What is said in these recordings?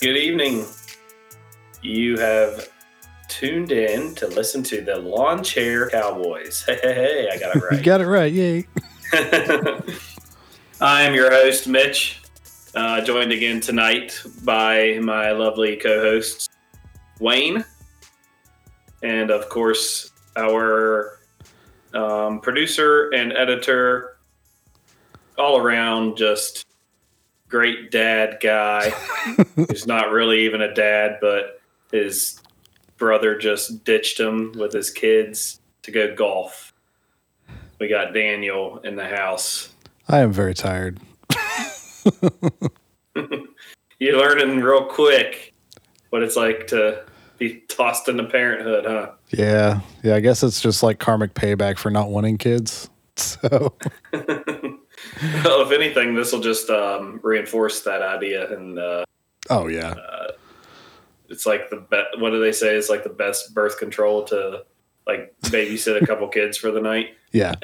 Good evening. You have tuned in to listen to the Lawn Chair Cowboys. Hey, I got it right. You got it right, yay. I am your host, Mitch, joined again tonight by my lovely co-hosts, Wayne, and of course, our producer and editor, all around just great dad guy who's not really even a dad, but his brother just ditched him with his kids to go golf. We got Daniel in the house. I am very tired. You're learning real quick what it's like to be tossed into parenthood, huh? Yeah. Yeah, I guess it's just like karmic payback for not wanting kids. So... Well, if anything, this will just reinforce that idea. And it's like what do they say? It's like the best birth control to like babysit a couple kids for the night. Yeah,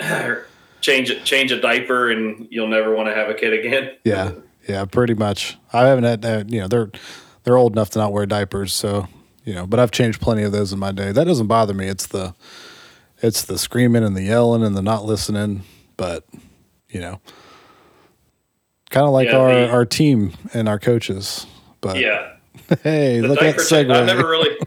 change a diaper, and you'll never want to have a kid again. Yeah, pretty much. I haven't had that. You know, they're old enough to not wear diapers, so you know. But I've changed plenty of those in my day. That doesn't bother me. It's the screaming and the yelling and the not listening, but. You know, kind of like our team and our coaches. But yeah, hey, look at that segue. I never really.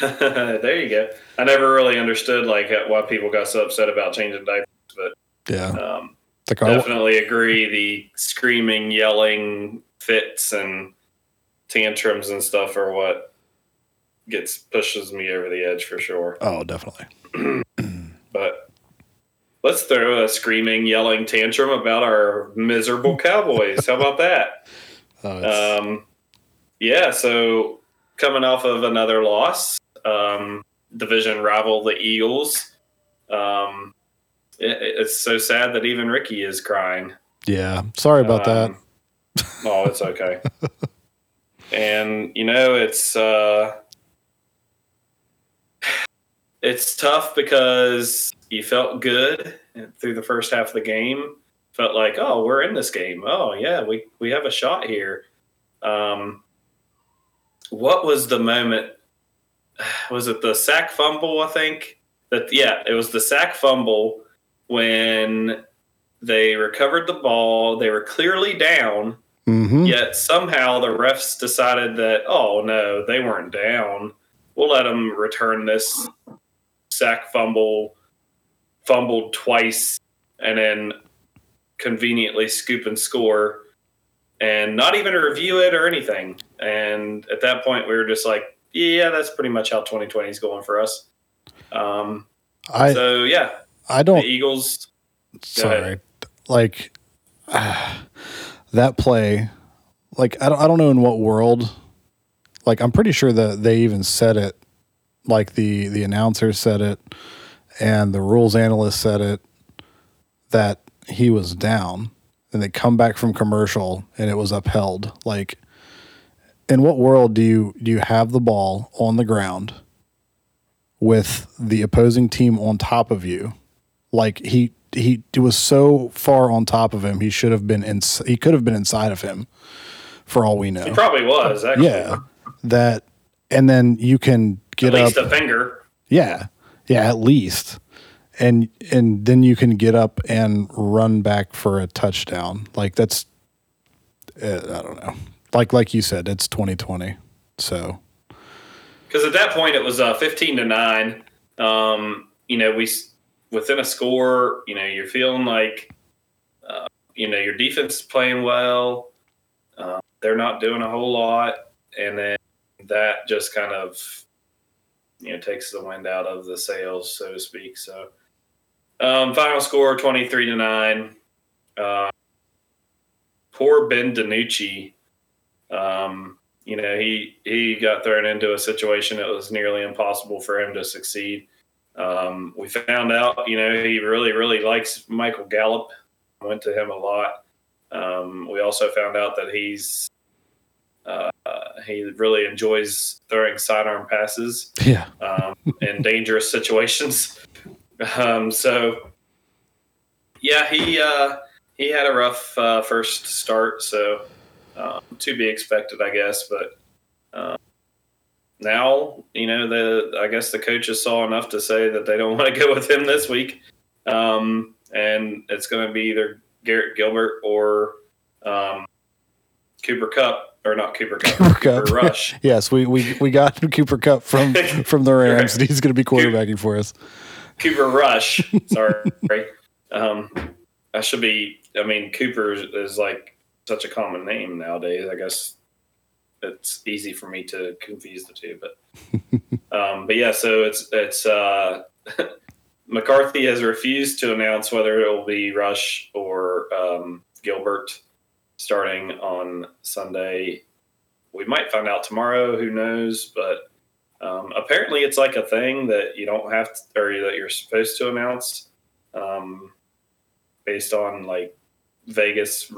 There you go. I never really understood like why people got so upset about changing diapers, but yeah, definitely agree. The screaming, yelling fits and tantrums and stuff are what pushes me over the edge for sure. Oh, definitely. But. Let's throw a screaming, yelling tantrum about our miserable Cowboys. How about that? So coming off of another loss, division rival, the Eagles. It's so sad that even Ricky is crying. Yeah, sorry about that. Oh, it's okay. And, you know, it's tough because... You felt good through the first half of the game. Felt like, oh, we're in this game. Oh, yeah, we have a shot here. What was the moment? Was it the sack fumble, I think? It was the sack fumble when they recovered the ball. They were clearly down, Yet somehow the refs decided that, oh, no, they weren't down. We'll let them return this sack fumble. Fumbled twice and then conveniently scoop and score and not even review it or anything. And at that point, we were just like, yeah, that's pretty much how 2020 is going for us. The Eagles. Sorry. Like that play, like, I don't know in what world, like, I'm pretty sure that they even said it, like the announcer said it. And the rules analyst said it, that he was down, and they come back from commercial and it was upheld. Like, in what world do you have the ball on the ground with the opposing team on top of you? Like he was so far on top of him, he could have been inside of him, for all we know. He probably was, actually. Yeah, that, and then you can get up at least a finger. Yeah. Yeah, at least. And then you can get up and run back for a touchdown. Like, that's, I don't know. Like you said, it's 2020. So. Because at that point, it was 15-9. You know, within a score, you know, you're feeling like, you know, your defense is playing well. They're not doing a whole lot. And then that just kind of. You know, takes the wind out of the sails, so to speak. So, final score 23-9. Poor Ben DiNucci. You know, he got thrown into a situation that was nearly impossible for him to succeed. We found out, you know, he really, really likes Michael Gallup. Went to him a lot. We also found out that he really enjoys throwing sidearm passes, yeah, in dangerous situations. So, yeah, he he had a rough first start, so to be expected, I guess. But now, you know, I guess the coaches saw enough to say that they don't want to go with him this week. And it's going to be either Garrett Gilbert or Cooper Cupp, or not Cooper Cupp, Cooper Rush. Yes, we got Cooper Cupp from the Rams, and he's going to be quarterbacking for us. Cooper Rush. Sorry. Cooper is like such a common name nowadays. I guess it's easy for me to confuse the two, but yeah, so it's McCarthy has refused to announce whether it will be Rush or Gilbert starting on Sunday. We might find out tomorrow. Who knows? But apparently it's like a thing that you don't have to, or that you're supposed to announce based on like Vegas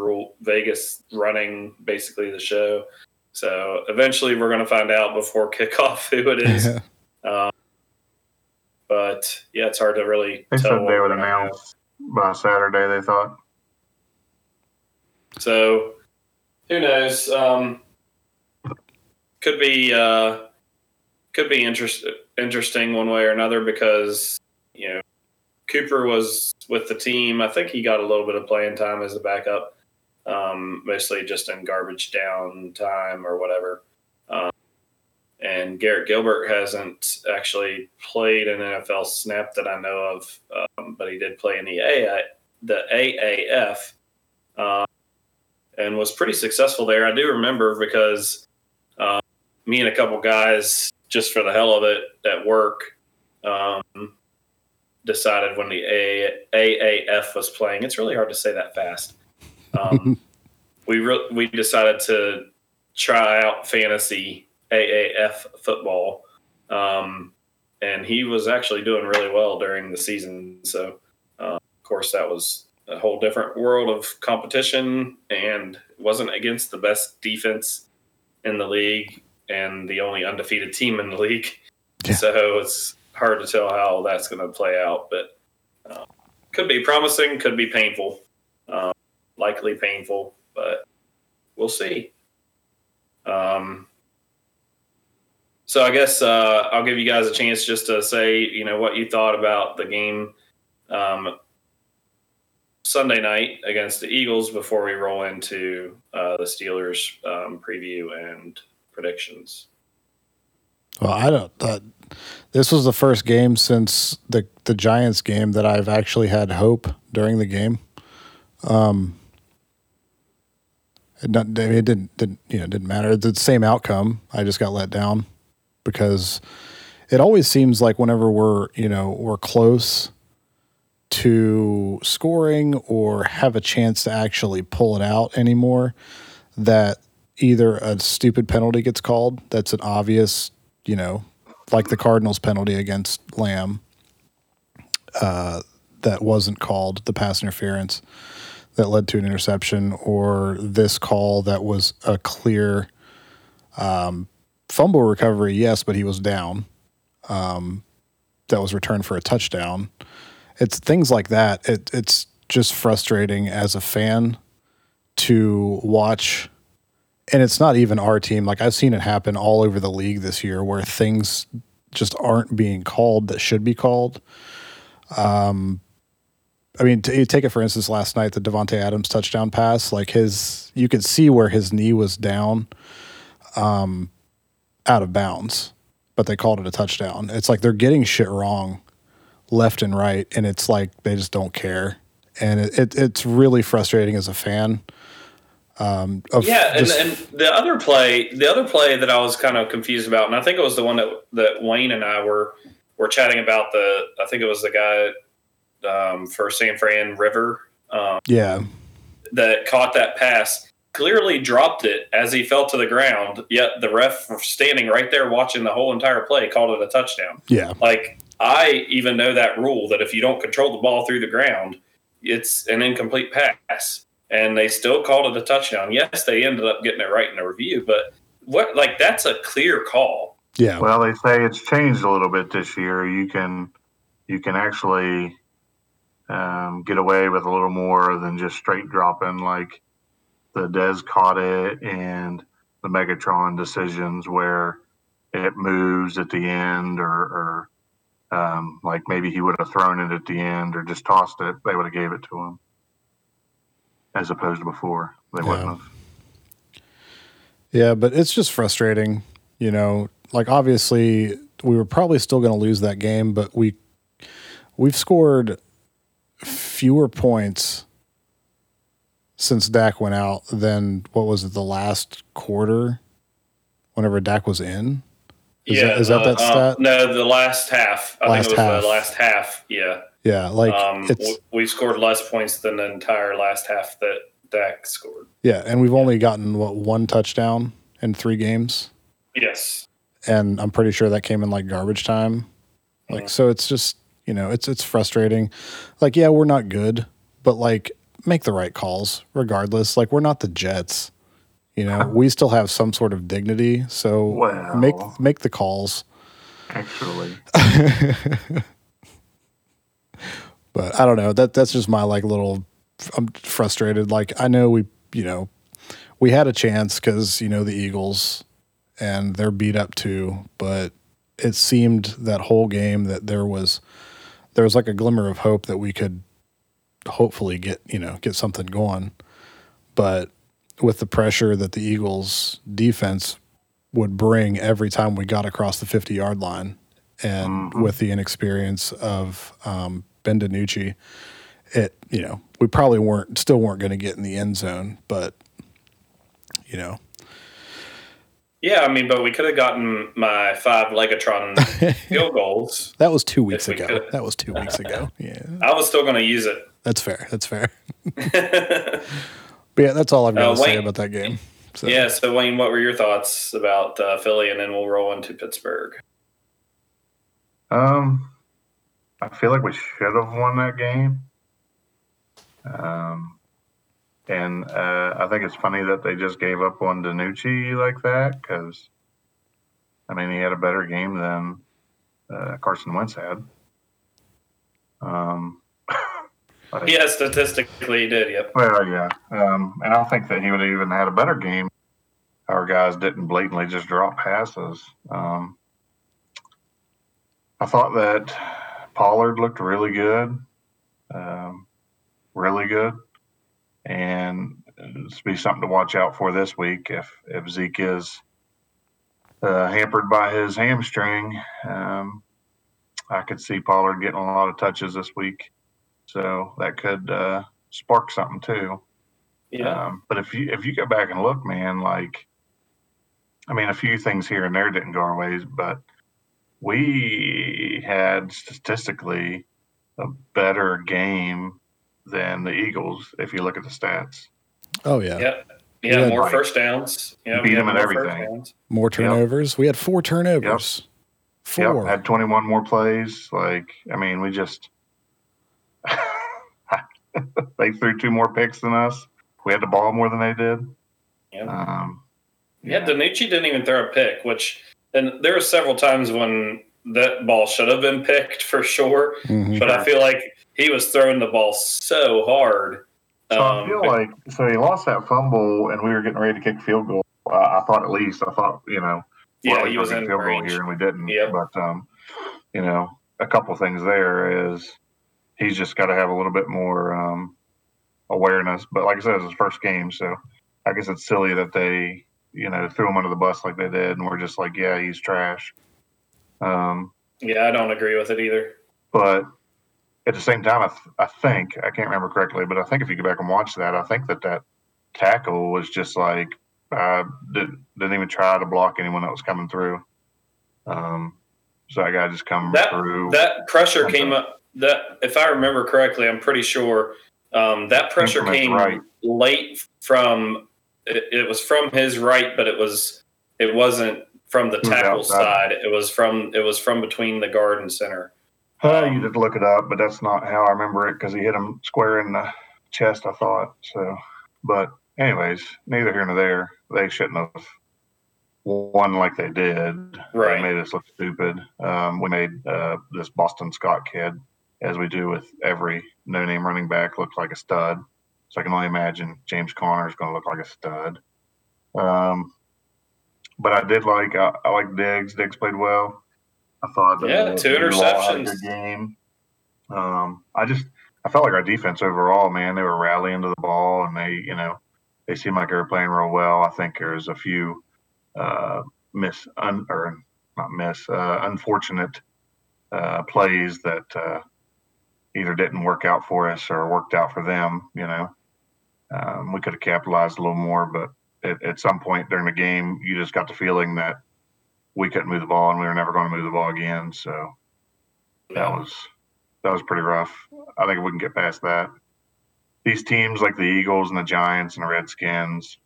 running basically the show. So eventually we're going to find out before kickoff who it is. Yeah. But yeah, it's hard to really tell. They said they would announce by Saturday, they thought. So who knows? Could be interesting one way or another, because, you know, Cooper was with the team. I think he got a little bit of playing time as a backup, mostly just in garbage down time or whatever. And Garrett Gilbert hasn't actually played an NFL snap that I know of, but he did play in the AAF and was pretty successful there. I do remember because me and a couple guys, just for the hell of it, at work, decided when the AAF was playing. It's really hard to say that fast. We decided to try out fantasy AAF football, and he was actually doing really well during the season. So, of course, that was a whole different world of competition, and wasn't against the best defense in the league and the only undefeated team in the league. Yeah. So it's hard to tell how that's going to play out, but could be promising, could be painful, likely painful, but we'll see. So I guess I'll give you guys a chance just to say, you know, what you thought about the game Sunday night against the Eagles before we roll into the Steelers preview and predictions. Well, I don't. This was the first game since the Giants game that I've actually had hope during the game. It didn't matter. It's the same outcome. I just got let down. Because it always seems like whenever we're close to scoring or have a chance to actually pull it out anymore, that either a stupid penalty gets called. That's an obvious, you know, like the Cardinals penalty against Lamb that wasn't called, the pass interference that led to an interception, or this call that was a clear fumble recovery, yes, but he was down. That was returned for a touchdown. It's things like that. It's just frustrating as a fan to watch. And it's not even our team. Like, I've seen it happen all over the league this year where things just aren't being called that should be called. Take it for instance, last night, the Devontae Adams touchdown pass, like you could see where his knee was down. Out of bounds, but they called it a touchdown. It's like they're getting shit wrong left and right, and it's like they just don't care. And it's really frustrating as a fan. And the other play that I was kind of confused about, and I think it was the one that Wayne and I were chatting about, I think it was the guy for San Fran River that caught that pass. Clearly dropped it as he fell to the ground, yet the ref standing right there watching the whole entire play called it a touchdown. Yeah. Like, I even know that rule that if you don't control the ball through the ground, it's an incomplete pass. And they still called it a touchdown. Yes, they ended up getting it right in the review, but that's a clear call. Yeah. Well, they say it's changed a little bit this year. You can actually get away with a little more than just straight dropping like the Dez caught it and the Megatron decisions where it moves at the end or like maybe he would have thrown it at the end or just tossed it. They would have gave it to him as opposed to before. They wouldn't have. Yeah, but it's just frustrating, you know. Like, obviously, we were probably still going to lose that game, but we've scored fewer points since Dak went out than, what was it, the last quarter whenever Dak was in? Is that stat? No, the last half. I think it was the last half, yeah. Yeah, like we scored less points than the entire last half that Dak scored. Yeah, and we've only gotten, one touchdown in 3 games? Yes. And I'm pretty sure that came in like garbage time. Like, So it's just, you know, it's frustrating. Like, yeah, we're not good, but like make the right calls regardless. Like, we're not the Jets, you know, we still have some sort of dignity. So make the calls. Actually. But I don't know, that's just my like little, I'm frustrated. Like, I know we had a chance because, you know, the Eagles, and they're beat up too, but it seemed that whole game that there was like a glimmer of hope that we could hopefully get something going. But with the pressure that the Eagles defense would bring every time we got across the 50-yard line, and with the inexperience of Ben DiNucci, we probably weren't going to get in the end zone, but you know. Yeah, I mean, but we could have gotten my 5 Legatron field goals. That was 2 weeks ago. That was 2 weeks ago. Yeah, I was still going to use it. That's fair. But yeah, that's all I've got to say about that game. So. Yeah, so Wayne, what were your thoughts about Philly, and then we'll roll into Pittsburgh? I feel like we should have won that game. And I think it's funny that they just gave up on DiNucci like that because, I mean, he had a better game than Carson Wentz had. Yeah, statistically he did, yep. Well, yeah. And I think that he would have even had a better game. Our guys didn't blatantly just drop passes. I thought that Pollard looked really good. And it's be something to watch out for this week. If Zeke is hampered by his hamstring, I could see Pollard getting a lot of touches this week. So that could spark something too. Yeah. But if you go back and look, man, like, I mean, a few things here and there didn't go our ways, but we had statistically a better game than the Eagles, if you look at the stats. Oh, yeah. Yep. Yeah, more first downs. Yeah, beat them at everything. More turnovers. Yep. We had 4 turnovers. Yep. 4. Yep. Had 21 more plays. Like, I mean, we just – they threw 2 more picks than us. We had the ball more than they did. Yep. DiNucci didn't even throw a pick, which – and there were several times when that ball should have been picked for sure, but I feel like – he was throwing the ball so hard. So I feel like – so he lost that fumble, and we were getting ready to kick field goal. I thought at least. I thought, you know, yeah, he was in field goal here, and we didn't. Yep. But, you know, a couple things there is he's just got to have a little bit more awareness. But like I said, it was his first game, so I guess it's silly that they, you know, threw him under the bus like they did, and we're just like, yeah, he's trash. Yeah, I don't agree with it either. But – at the same time, I think, I can't remember correctly, but I think if you go back and watch that, I think that tackle was just like, didn't even try to block anyone that was coming through. So that guy just come through. That pressure came up. That, if I remember correctly, I'm pretty sure that pressure came late from. It was from his right, but it wasn't from the tackle side. It was from between the guard and center. You did look it up, but that's not how I remember it because he hit him square in the chest, I thought. So, but anyways, neither here nor there. They shouldn't have won like they did. Right. They made us look stupid. We made this Boston Scott kid as we do with every no-name running back, looks like a stud. So I can only imagine James Conner is going to look like a stud. But I did like I like Diggs. Diggs played well. I thought that two interceptions. Good game. I felt like our defense overall, man, they were rallying to the ball, and they seemed like they were playing real well. I think there's a few unfortunate plays that either didn't work out for us or worked out for them. We could have capitalized a little more, but at some point during the game, you just got the feeling that we couldn't move the ball and we were never going to move the ball again. So that was pretty rough. I think we can get past that. These teams like the Eagles and the Giants and the Redskins,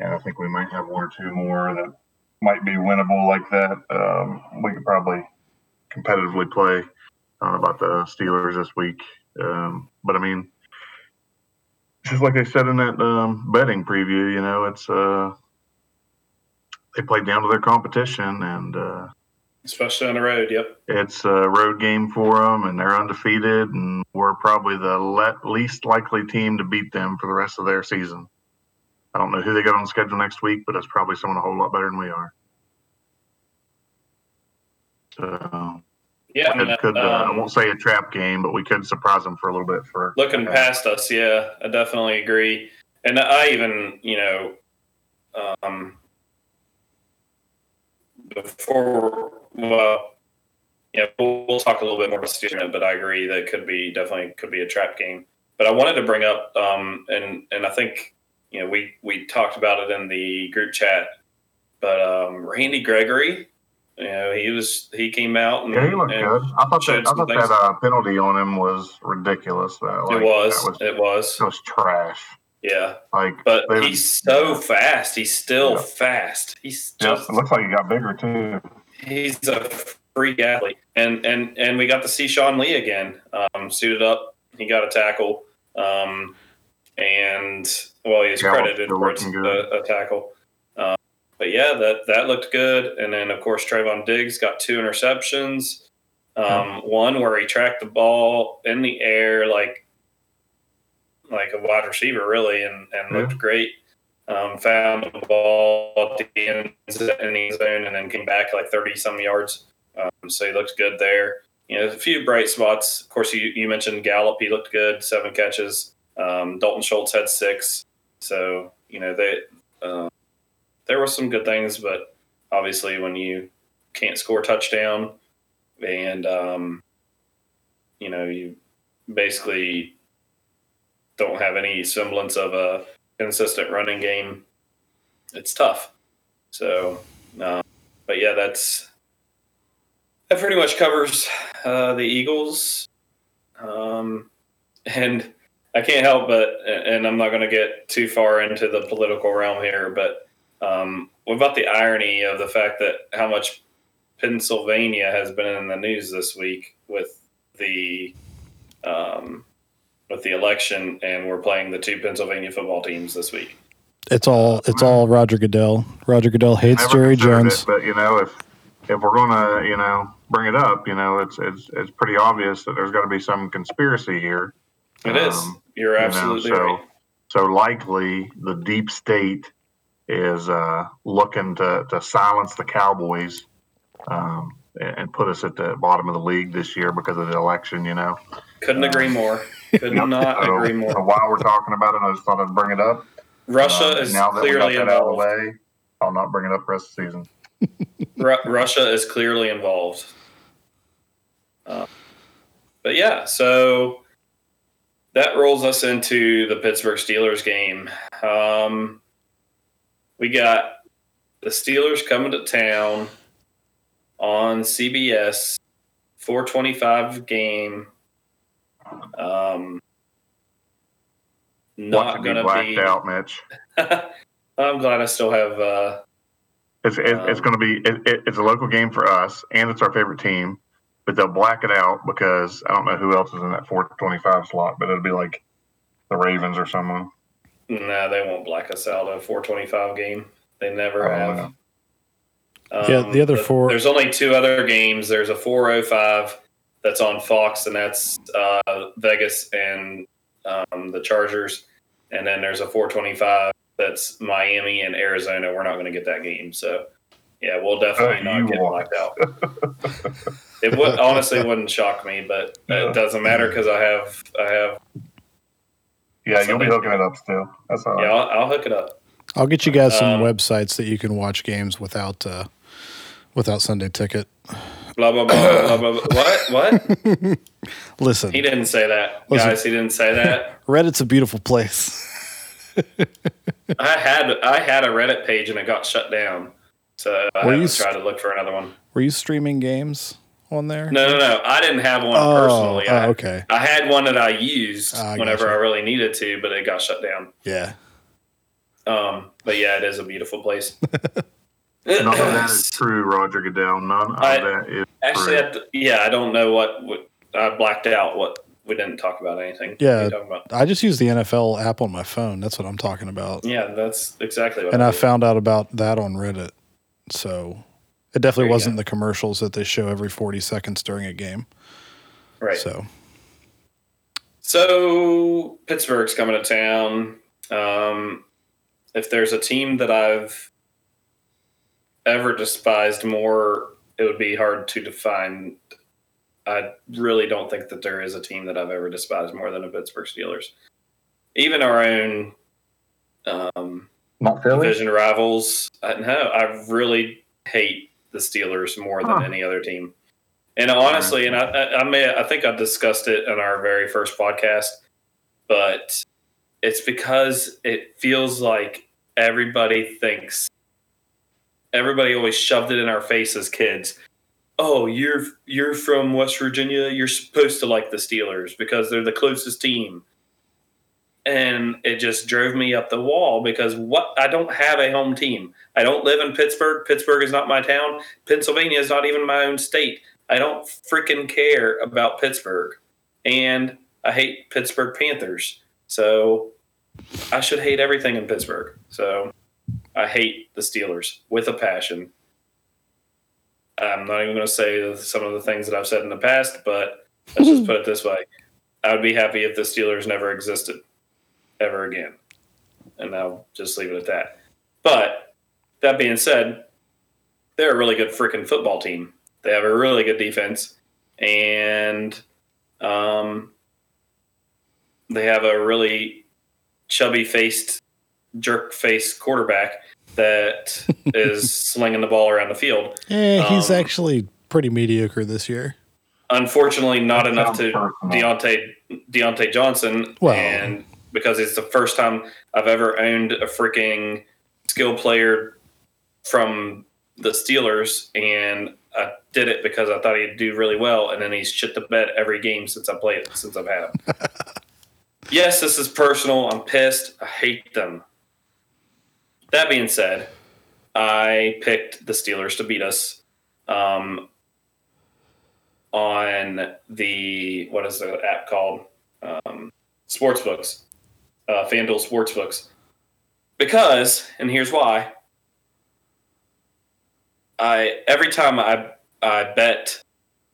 and I think we might have one or two more that might be winnable like that. We could probably competitively play. I don't know about the Steelers this week. But, I mean, just like they said in that betting preview, it's they play down to their competition, and especially on the road. Yep, it's a road game for them, and they're undefeated, and we're probably the least likely team to beat them for the rest of their season. I don't know who they got on the schedule next week, but it's probably someone a whole lot better than we are. So, yeah, I won't say a trap game, but we could surprise them for a little bit. For looking past us, yeah, I definitely agree. And I even, we'll talk a little bit more about it, but I agree that could be a trap game. But I wanted to bring up, and I think we talked about it in the group chat, but Randy Gregory. He came out and he looked good. I thought that penalty on him was ridiculous, though. Like, it was trash. Yeah. But he's so fast. He's still fast. He's just it looks like he got bigger too. He's a freak athlete. And we got to see Sean Lee again. Suited up. He got a tackle. He's credited for a tackle. But, yeah, that looked good. And then, of course, Trayvon Diggs got two interceptions, one where he tracked the ball in the air like a wide receiver, really, and looked great. Found the ball at the end zone and then came back like 30-some yards. So he looked good there. There's a few bright spots. Of course, you mentioned Gallup. He looked good, 7 catches. Dalton Schultz had 6. So, there were some good things, but obviously when you can't score a touchdown and, you basically don't have any semblance of a consistent running game, it's tough. So, but yeah, that pretty much covers the Eagles. And I can't help but, and I'm not going to get too far into the political realm here, but what about the irony of the fact that how much Pennsylvania has been in the news this week with the election, and we're playing the two Pennsylvania football teams this week. It's all Roger Goodell. Roger Goodell hates Jerry Jones. But if we're gonna bring it up, it's pretty obvious that there's got to be some conspiracy here. It is. You're absolutely right. So likely the deep state is looking to silence the Cowboys and put us at the bottom of the league this year because of the election, Couldn't agree more. Agree more. So while we're talking about it, I just thought I'd bring it up. Russia is clearly involved. Out of the way, I'll not bring it up the rest of the season. Russia is clearly involved. But, yeah, so that rolls us into the Pittsburgh Steelers game. We got the Steelers coming to town on CBS, 4:25 game. Not going to be blacked out, Mitch. I'm glad I still have. It's going to be. It's a local game for us, and it's our favorite team. But they'll black it out because I don't know who else is in that 4:25 slot, but it'll be like the Ravens or someone. No, they won't black us out a 4:25 game. They never have. Yeah, the other four. There's only two other games. There's a 4:05 that's on Fox, and that's Vegas and the Chargers. And then there's a 425 that's Miami and Arizona. We're not going to get that game. So, yeah, we'll definitely not get locked out. It would, honestly wouldn't shock me, but it doesn't matter because I have. Yeah, you'll be hooking it up still. That's all. Yeah, I'll hook it up. I'll get you guys some websites that you can watch games without Sunday Ticket. Blah, blah, blah, blah, blah, blah. What? Listen. He didn't say that. Listen. Guys, he didn't say that. Reddit's a beautiful place. I had a Reddit page and it got shut down. So I had to try to look for another one. Were you streaming games on there? No. I didn't have one personally. Okay. I had one that I used whenever I really needed to, but it got shut down. Yeah. But yeah, it is a beautiful place. None of that is true, Roger Goodell. None of that is actually, true. I don't know what I blacked out. What we didn't talk about anything. Yeah, I just use the NFL app on my phone. That's what I'm talking about. Yeah, that's exactly what. And I found out about that on Reddit. So it definitely wasn't the commercials that they show every 40 seconds during a game. Right. So Pittsburgh's coming to town. If there's a team that I've ever despised more, it would be hard to define. I really don't think that there is a team that I've ever despised more than the Pittsburgh Steelers. Even our own division rivals. I really hate the Steelers more than any other team. And honestly, I think I discussed it in our very first podcast, but it's because it feels like everybody always shoved it in our face as kids. Oh, you're from West Virginia. You're supposed to like the Steelers because they're the closest team. And it just drove me up the wall because I don't have a home team. I don't live in Pittsburgh. Pittsburgh is not my town. Pennsylvania is not even my own state. I don't freaking care about Pittsburgh. And I hate Pittsburgh Panthers. So I should hate everything in Pittsburgh. So I hate the Steelers with a passion. I'm not even going to say some of the things that I've said in the past, but let's just put it this way. I would be happy if the Steelers never existed ever again. And I'll just leave it at that. But that being said, they're a really good freaking football team. They have a really good defense. And they have a really chubby-faced, jerk-faced quarterback that is slinging the ball around the field. Yeah, he's actually pretty mediocre this year. Unfortunately, not enough to Deontay Johnson. Well, and because it's the first time I've ever owned a freaking skill player from the Steelers, and I did it because I thought he'd do really well, and then he's shit the bed every game since I've had him. Yes, this is personal. I'm pissed. I hate them. That being said, I picked the Steelers to beat us on the, what is the app called? Sportsbooks, FanDuel Sportsbooks. Because, and here's why, every time I bet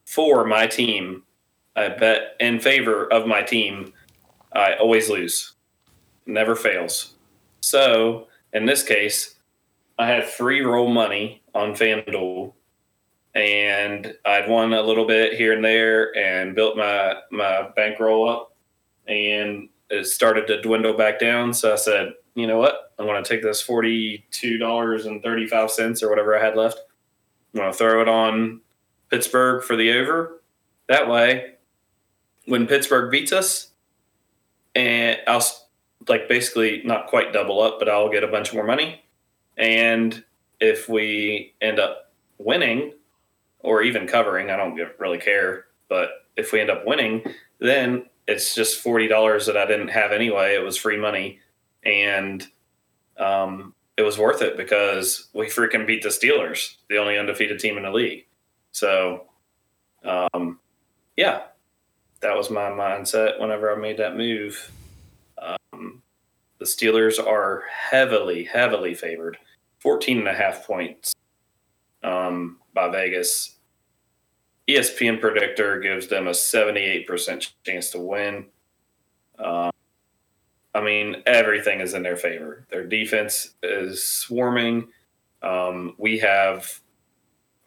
for my team, I bet in favor of my team, I always lose. Never fails. So in this case, I had free roll money on FanDuel, and I'd won a little bit here and there and built my bankroll up, and it started to dwindle back down. So I said, you know what? I'm going to take this $42.35 or whatever I had left. I'm going to throw it on Pittsburgh for the over. That way, when Pittsburgh beats us, and I'll basically not quite double up, but I'll get a bunch more money. And if we end up winning or even covering, I don't really care. But if we end up winning, then it's just $40 that I didn't have anyway. It was free money. And it was worth it because we freaking beat the Steelers, the only undefeated team in the league. So, that was my mindset whenever I made that move. The Steelers are heavily, heavily favored. 14.5 points by Vegas. ESPN predictor gives them a 78% chance to win. I mean, everything is in their favor. Their defense is swarming.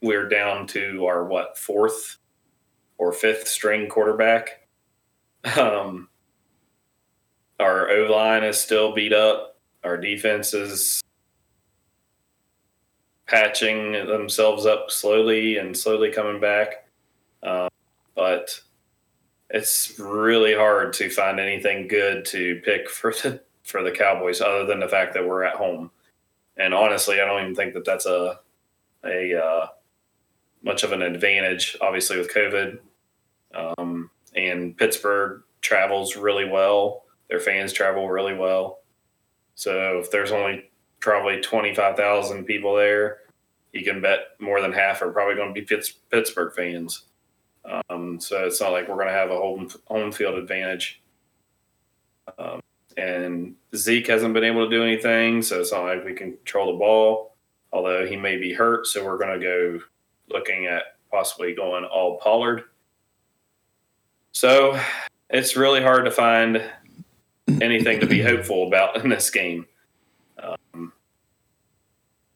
We're down to our, fourth or fifth string quarterback. Our O-line is still beat up. Our defense is patching themselves up slowly coming back. But it's really hard to find anything good to pick for the Cowboys other than the fact that we're at home. And honestly, I don't even think that that's a much of an advantage, obviously, with COVID. And Pittsburgh travels really well. Their fans travel really well. So if there's only probably 25,000 people there, you can bet more than half are probably going to be Pittsburgh fans. So it's not like we're going to have a home field advantage. And Zeke hasn't been able to do anything, so it's not like we can control the ball, although he may be hurt. So we're going to go looking at possibly going all Pollard. So it's really hard to find anything to be hopeful about in this game.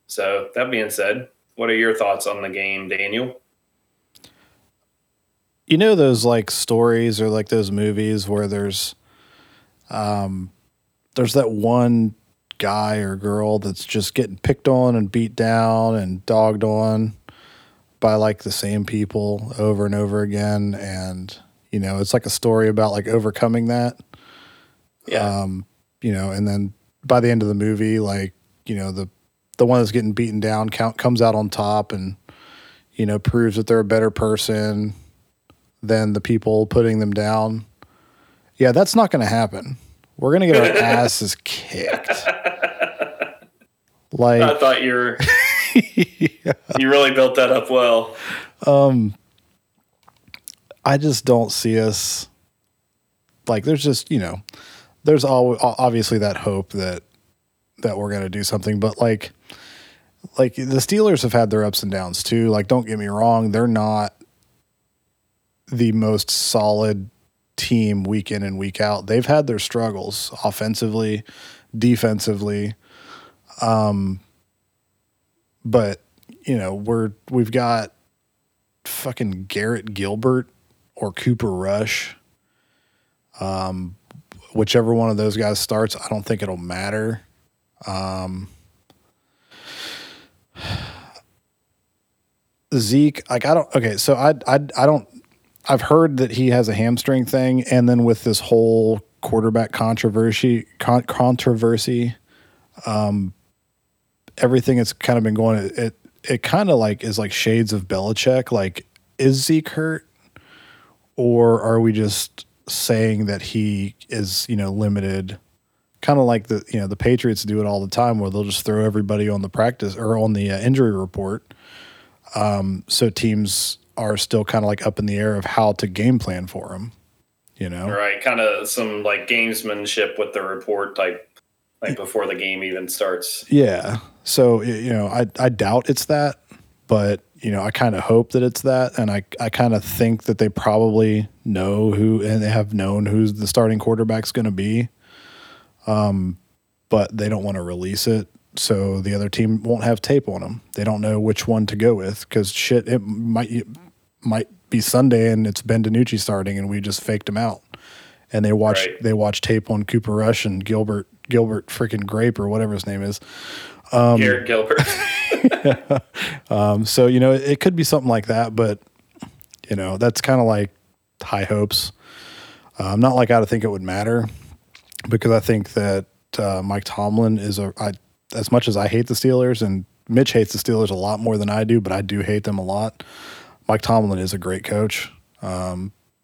So that being said, what are your thoughts on the game, Daniel? You know, those like stories or like those movies where there's that one guy or girl that's just getting picked on and beat down and dogged on by like the same people over and over again. And, you know, it's like a story about like overcoming that. Yeah. You know, and then by the end of the movie, like, you know, the one that's getting beaten down comes out on top and, you know, proves that they're a better person than the people putting them down. Yeah, that's not going to happen. We're going to get our asses kicked. Like, I thought you really built that up well. I just don't see us. Like, there's just, you know, there's obviously that hope that we're going to do something. But, like the Steelers have had their ups and downs, too. Like, don't get me wrong. They're not the most solid team week in and week out. They've had their struggles offensively, defensively. But, you know, we've got fucking Garrett Gilbert or Cooper Rush. Whichever one of those guys starts, I don't think it'll matter. Zeke, like, I don't. Okay, so I don't. I've heard that he has a hamstring thing, and then with this whole quarterback controversy, everything that's kind of been going. It kind of like is like shades of Belichick. Like, is Zeke hurt, or are we just saying that he is, you know, limited, kind of like the, you know, the Patriots do it all the time where they'll just throw everybody on the practice or on the injury report. So teams are still kind of like up in the air of how to game plan for him, you know? Right. Kind of some like gamesmanship with the report type, like before the game even starts. Yeah. So, you know, I doubt it's that, but you know, I kind of hope that it's that, and I kind of think that they probably know who the starting quarterback's going to be, but they don't want to release it, so the other team won't have tape on them. They don't know which one to go with because shit, it might be Sunday and it's Ben DiNucci starting, and we just faked him out, and they watched right. They watched tape on Cooper Rush and Gilbert freaking Grape or whatever his name is. Garrett Gilbert. Yeah. So, you know, it could be something like that, but, you know, that's kind of like high hopes. Not like I think it would matter because I think that Mike Tomlin is as much as I hate the Steelers, and Mitch hates the Steelers a lot more than I do, but I do hate them a lot. Mike Tomlin is a great coach.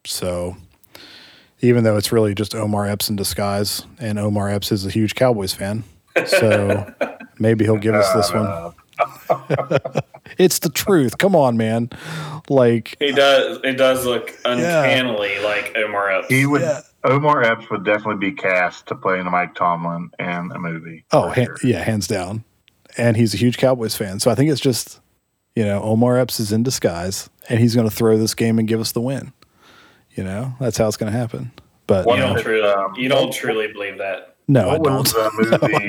So even though it's really just Omar Epps in disguise, and Omar Epps is a huge Cowboys fan. So maybe he'll give us this one. It's the truth. Come on, man. Like, it does look uncannily like Omar Epps. Omar Epps would definitely be cast to play into Mike Tomlin in a movie. Oh, yeah, hands down. And he's a huge Cowboys fan. So I think it's just, you know, Omar Epps is in disguise and he's going to throw this game and give us the win. You know, that's how it's going to happen. But you don't truly believe that. No, I don't. What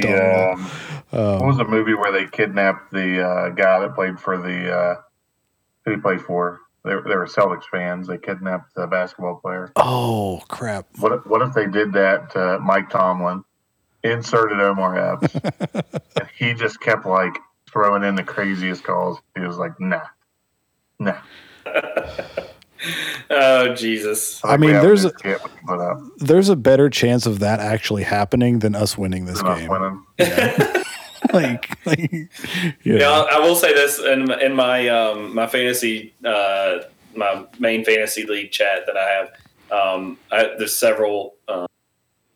was the movie where they kidnapped the guy that played for the who he played for? They were Celtics fans. They kidnapped the basketball player. Oh, crap. What if they did that to Mike Tomlin, inserted Omar Epps, and he just kept, like, throwing in the craziest calls. He was like, nah. Oh, Jesus. I mean, there's a better chance of that actually happening than us winning this game. Yeah. Like yeah, I will say this in my my fantasy my main fantasy league chat that I have, there's several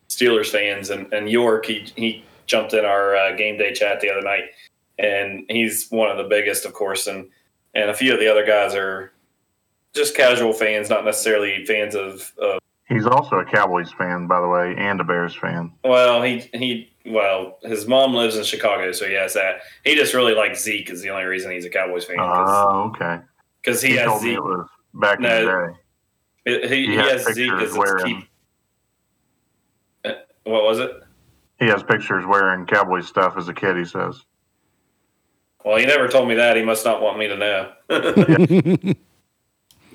Steelers fans, and York, he jumped in our game day chat the other night, and he's one of the biggest, of course, and a few of the other guys are just casual fans, not necessarily fans of. He's also a Cowboys fan, by the way, and a Bears fan. Well, Well, his mom lives in Chicago, so he has that. He just really likes Zeke is the only reason he's a Cowboys fan. Oh, okay. Because he has Zeke. Back in the day. He has Zeke as his key. What was it? He has pictures wearing Cowboys stuff as a kid, he says. Well, he never told me that. He must not want me to know.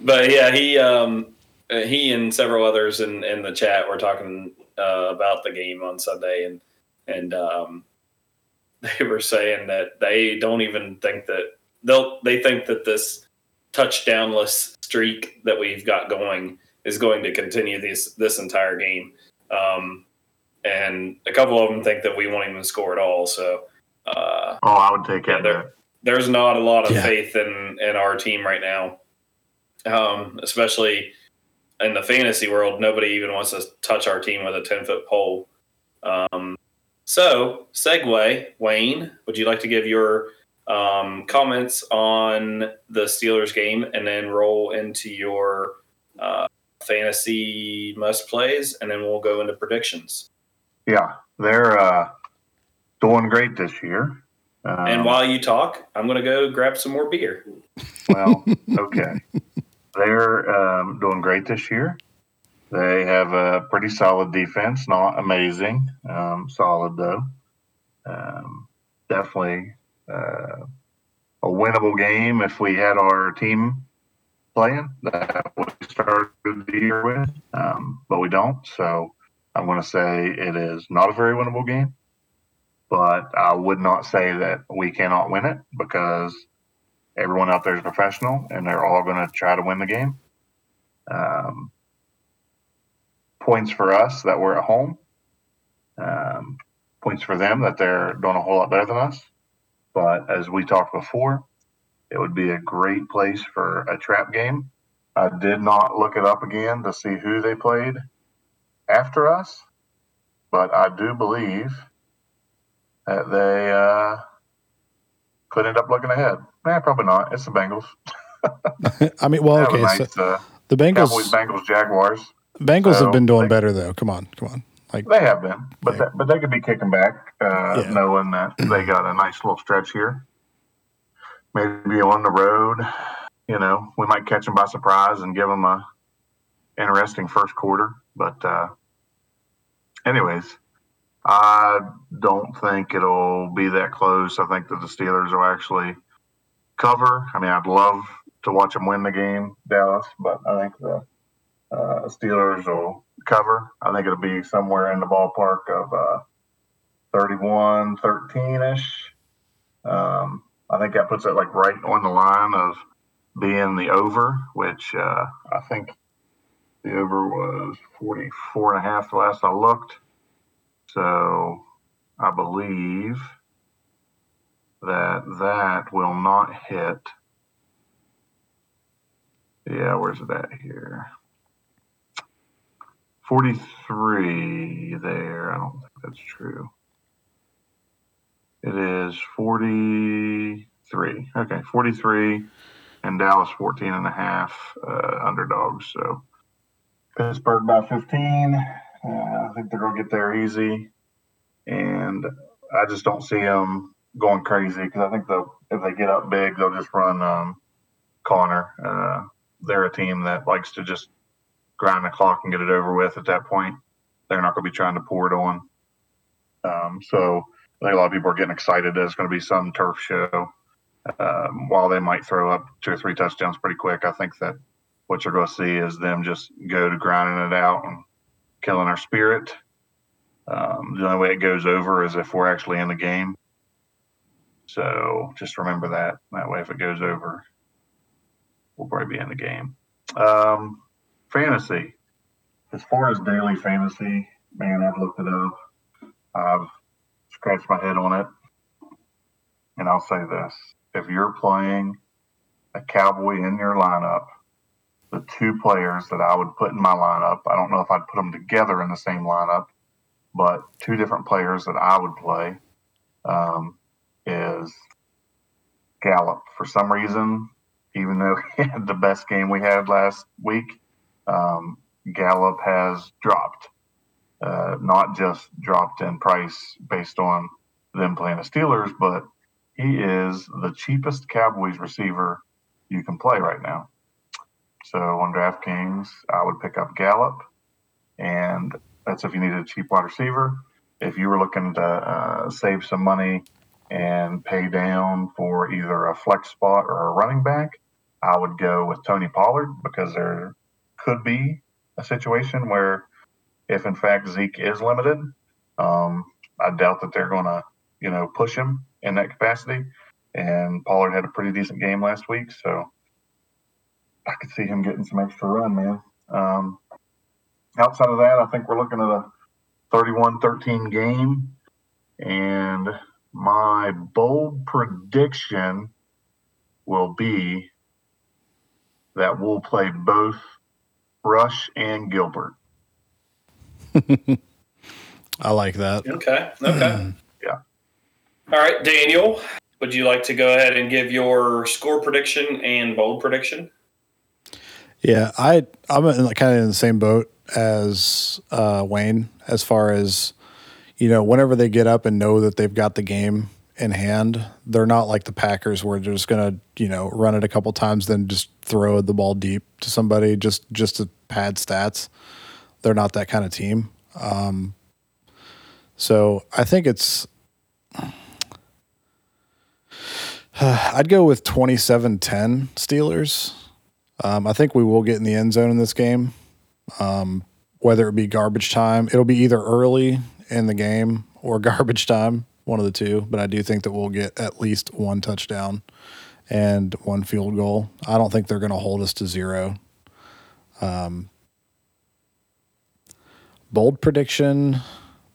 But, yeah, he and several others in the chat were talking about the game on Sunday, and they were saying that they don't even think that they think that this touchdownless streak that we've got going is going to continue this entire game. And a couple of them think that we won't even score at all. So, I would take it. There's not a lot of faith in our team right now. Especially in the fantasy world, nobody even wants to touch our team with a 10-foot pole. So, segue, Wayne, would you like to give your comments on the Steelers game and then roll into your fantasy must plays, and then we'll go into predictions? Yeah, they're doing great this year. And while you talk, I'm going to go grab some more beer. Well, okay. They're doing great this year. They have a pretty solid defense, not amazing, solid though. Definitely a winnable game if we had our team playing. That we started the year with, but we don't. So I'm going to say it is not a very winnable game, but I would not say that we cannot win it because everyone out there is professional and they're all going to try to win the game. Points for us that we're at home. Points for them that they're doing a whole lot better than us. But as we talked before, it would be a great place for a trap game. I did not look it up again to see who they played after us, but I do believe that they could end up looking ahead. Probably not. It's the Bengals. I mean, well, okay. Nice, so the Bengals, Cowboys, Jaguars. Bengals have been doing better, though. Come on. Like, they have been. But they could be kicking back, knowing that they got a nice little stretch here. Maybe on the road, we might catch them by surprise and give them a interesting first quarter. But anyways, I don't think it'll be that close. I think that the Steelers will actually cover. I mean, I'd love to watch them win the game, Dallas, but I think the Steelers will cover. I think it'll be somewhere in the ballpark of 31-13-ish. I think that puts it like right on the line of being the over, which I think the over was 44.5 the last I looked. So I believe that will not hit. Yeah, where's it at here? 43 there. I don't think that's true. It is 43. Okay, 43, and Dallas 14.5 underdogs. So Pittsburgh by 15. I think they're going to get there easy. And I just don't see them going crazy because I think if they get up big, they'll just run Connor. They're a team that likes to just grind the clock and get it over with at that point. They're not going to be trying to pour it on. So I think a lot of people are getting excited that it's going to be some turf show. While they might throw up 2 or 3 touchdowns pretty quick, I think that what you're going to see is them just go to grinding it out and killing our spirit. The only way it goes over is if we're actually in the game. So just remember that. That way, if it goes over, we'll probably be in the game. Fantasy. As far as daily fantasy, man, I've looked it up. I've scratched my head on it. And I'll say this. If you're playing a Cowboy in your lineup, the 2 players that I would put in my lineup, I don't know if I'd put them together in the same lineup, but 2 different players that I would play is Gallup. For some reason, even though he had the best game we had last week, Gallup has dropped. Not just dropped in price based on them playing the Steelers, but he is the cheapest Cowboys receiver you can play right now. So on DraftKings, I would pick up Gallup, and that's if you needed a cheap wide receiver. If you were looking to save some money and pay down for either a flex spot or a running back, I would go with Tony Pollard, because there could be a situation where if, in fact, Zeke is limited, I doubt that they're going to, push him in that capacity. And Pollard had a pretty decent game last week, so I could see him getting some extra run, man. Outside of that, I think we're looking at a 31-13 game. And my bold prediction will be that we'll play both Rush and Gilbert. I like that. Okay. Yeah. All right, Daniel, would you like to go ahead and give your score prediction and bold prediction? Yeah, I'm kind of in the same boat as Wayne, as far as, whenever they get up and know that they've got the game in hand, they're not like the Packers where they're just going to, run it a couple times, then just throw the ball deep to somebody just to pad stats. They're not that kind of team. So I think it's I'd go with 27-10 Steelers. I think we will get in the end zone in this game, whether it be garbage time. It'll be either early in the game or garbage time, one of the two. But I do think that we'll get at least 1 touchdown and 1 field goal. I don't think they're going to hold us to 0. Bold prediction,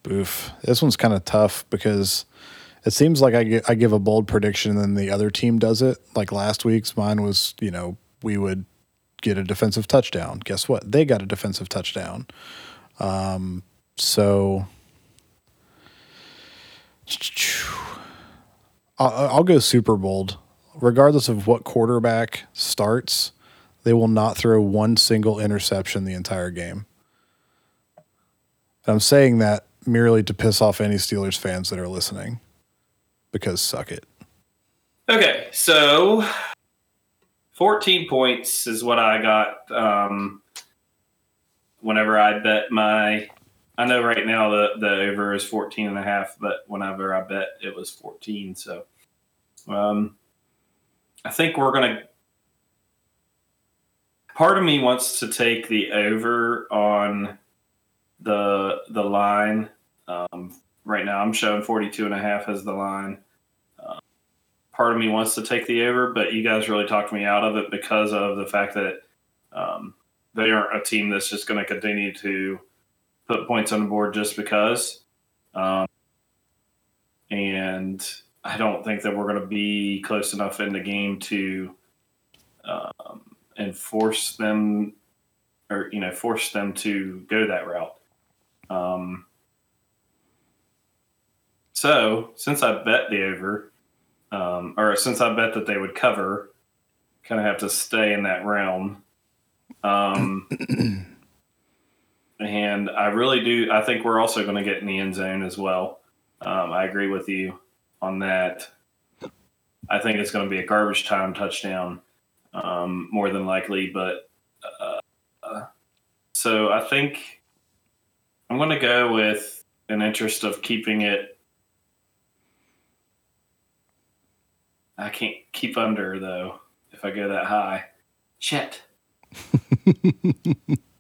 boof. This one's kind of tough because it seems like I give a bold prediction and then the other team does it. Like last week's, mine was, we would get a defensive touchdown. Guess what? They got a defensive touchdown. So I'll go super bold. Regardless of what quarterback starts, they will not throw 1 single interception the entire game. I'm saying that merely to piss off any Steelers fans that are listening, because suck it. Okay, so 14 points is what I got whenever I bet my – I know right now the over is 14.5, but whenever I bet it was 14. So I think we're going to – part of me wants to take the over on – the line right now I'm showing 42.5 as the line. Part of me wants to take the over, but you guys really talked me out of it because of the fact that they aren't a team that's just going to continue to put points on the board just because. And I don't think that we're going to be close enough in the game to enforce them or, force them to go that route. So since I bet the over, or since I bet that they would cover, kind of have to stay in that realm. And I really do. I think we're also going to get in the end zone as well. I agree with you on that. I think it's going to be a garbage time touchdown. more than likely. But so I think I'm going to go with an interest of keeping it. I can't keep under, though, if I go that high. Shit.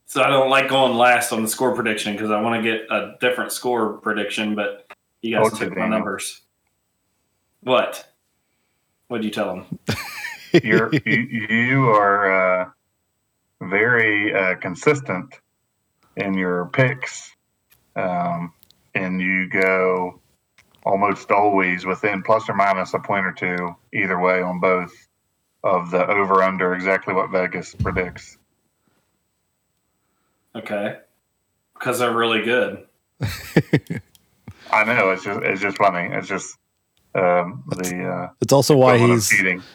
So I don't like going last on the score prediction because I want to get a different score prediction, but you guys took my numbers. What? What'd you tell them? You are very consistent in your picks, and you go almost always within plus or minus a point or two either way on both of the over-under, exactly what Vegas predicts. Okay, because they're really good. I know it's just funny. It's just it's also why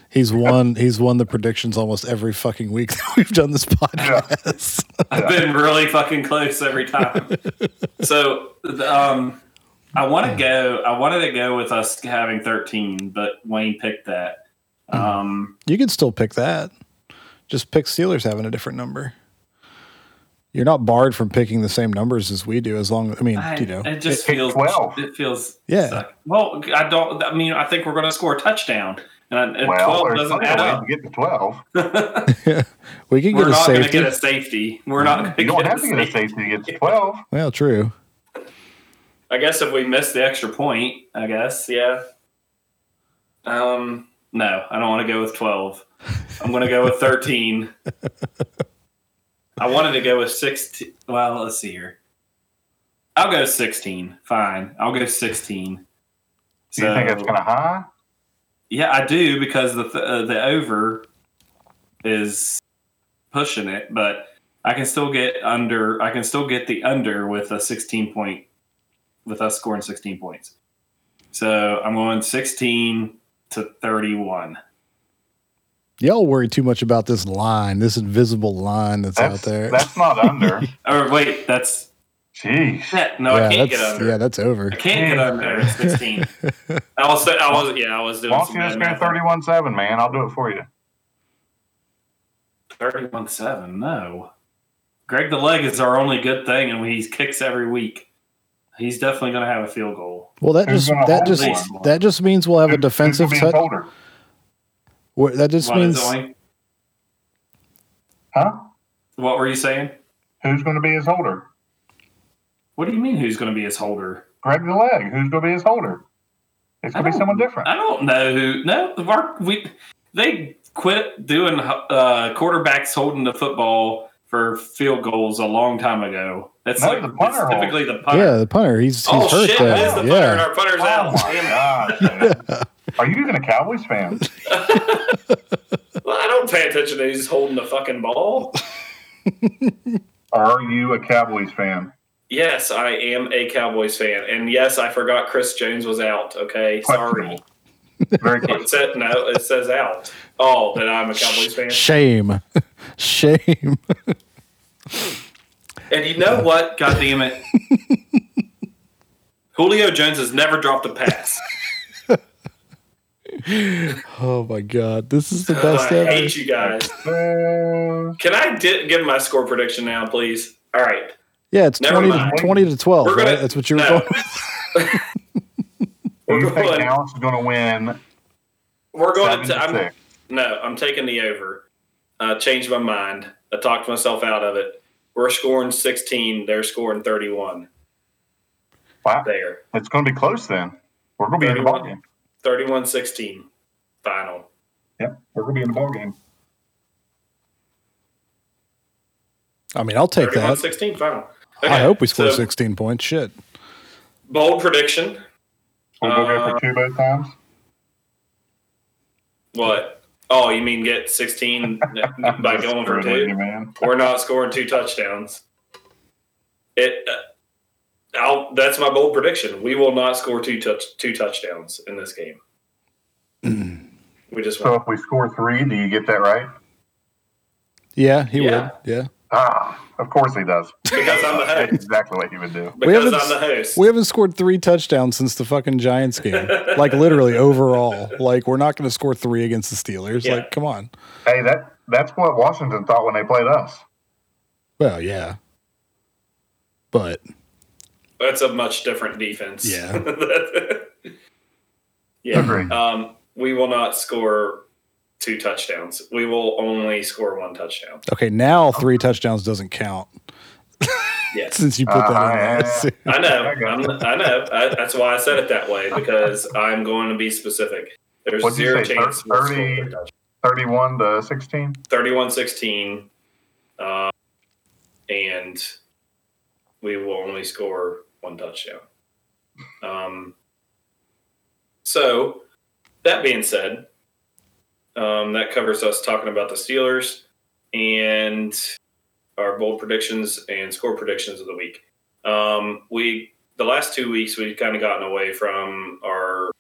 he's won the predictions almost every fucking week that we've done this podcast. Yeah. I've been really fucking close every time. So I wanted to go with us having 13, but Wayne picked that. You can still pick that. Just pick Steelers having a different number. You're not barred from picking the same numbers as we do, as long as, It just feels 12. It feels suck. Well, I think we're going to score a touchdown, and 12 doesn't add up. Get to 12. We can get a safety. We're not going to get a safety. You don't have to get a safety to get to 12. Well, true. I guess if we miss the extra point, yeah. No, I don't want to go with 12. I'm going to go with 13. I wanted to go with 16. Well, let's see here. I'll go 16. Fine. I'll go 16. So, you think it's kind of high? Yeah, I do, because the over is pushing it, but I can still get under. I can still get the under with a 16-point, with us scoring 16 points. So I'm going 16-31. Y'all worry too much about this line, this invisible line that's out there. That's not under. Or wait, that's... Jeez. No, yeah, I can't get under. Yeah, that's over. I can't get under. It's 16. I was doing some... Why don't you just go 31-7, man? I'll do it for you. 31-7? No. Greg the Leg is our only good thing, and he kicks every week. He's definitely going to have a field goal. Well, that just means we'll have a defensive touchdown. That just means... Huh? What were you saying? Who's going to be his holder? What do you mean, who's going to be his holder? Greg the Leg. Who's going to be his holder? It's going to be someone different. I don't know who... No, they quit doing quarterbacks holding the football for field goals a long time ago. Typically the punter. Yeah, the punter. He's hurt. Shit, it is the punter, and our punter's out. My God. Are you even a Cowboys fan? Well, I don't pay attention to who's holding the fucking ball. Are you a Cowboys fan? Yes, I am a Cowboys fan. And yes, I forgot Chris Jones was out. Okay, sorry. Very good. It says out. Oh, that I'm a Cowboys fan? Shame. And you know what? God damn it. Julio Jones has never dropped a pass. Oh my God, this is the best ever. I hate you guys. Can I give my score prediction now, please? All right. Yeah, it's 20-12. Right? That's what you were going with. You think Dallas is going to win? We're going to. I'm taking the over. Changed my mind. I talked myself out of it. We're scoring 16. They're scoring 31. Wow. There. It's going to be close then. We're going to be in the ballgame. 31-16 final. Yep, we're going to be in the ballgame. I mean, I'll take that. 31-16 final. Okay. I hope we score 16 points. Shit. Bold prediction. We'll go for two both times? What? Oh, you mean get 16 by going for two? Man. We're not scoring two touchdowns. That's my bold prediction. We will not score two touchdowns in this game. We just won. So if we score three, do you get that right? Yeah, he would. Yeah. Of course he does. Because I'm the host. Exactly what he would do. Because I'm the host. We haven't scored three touchdowns since the fucking Giants game. Like, literally, overall. Like, we're not going to score three against the Steelers. Yeah. Like, come on. Hey, that's what Washington thought when they played us. Well, yeah. But. That's a much different defense. Yeah. Yeah. Agreed. We will not score two touchdowns. We will only score one touchdown. Okay, now three touchdowns doesn't count. Yes. Since you put that in there. I know. I know. That's why I said it that way, because I'm going to be specific. There's What'd zero say, chance. 31-16? 31-16. And we will only score one touchdown. So, that being said, that covers us talking about the Steelers and our bold predictions and score predictions of the week. The last 2 weeks, we've kind of gotten away from our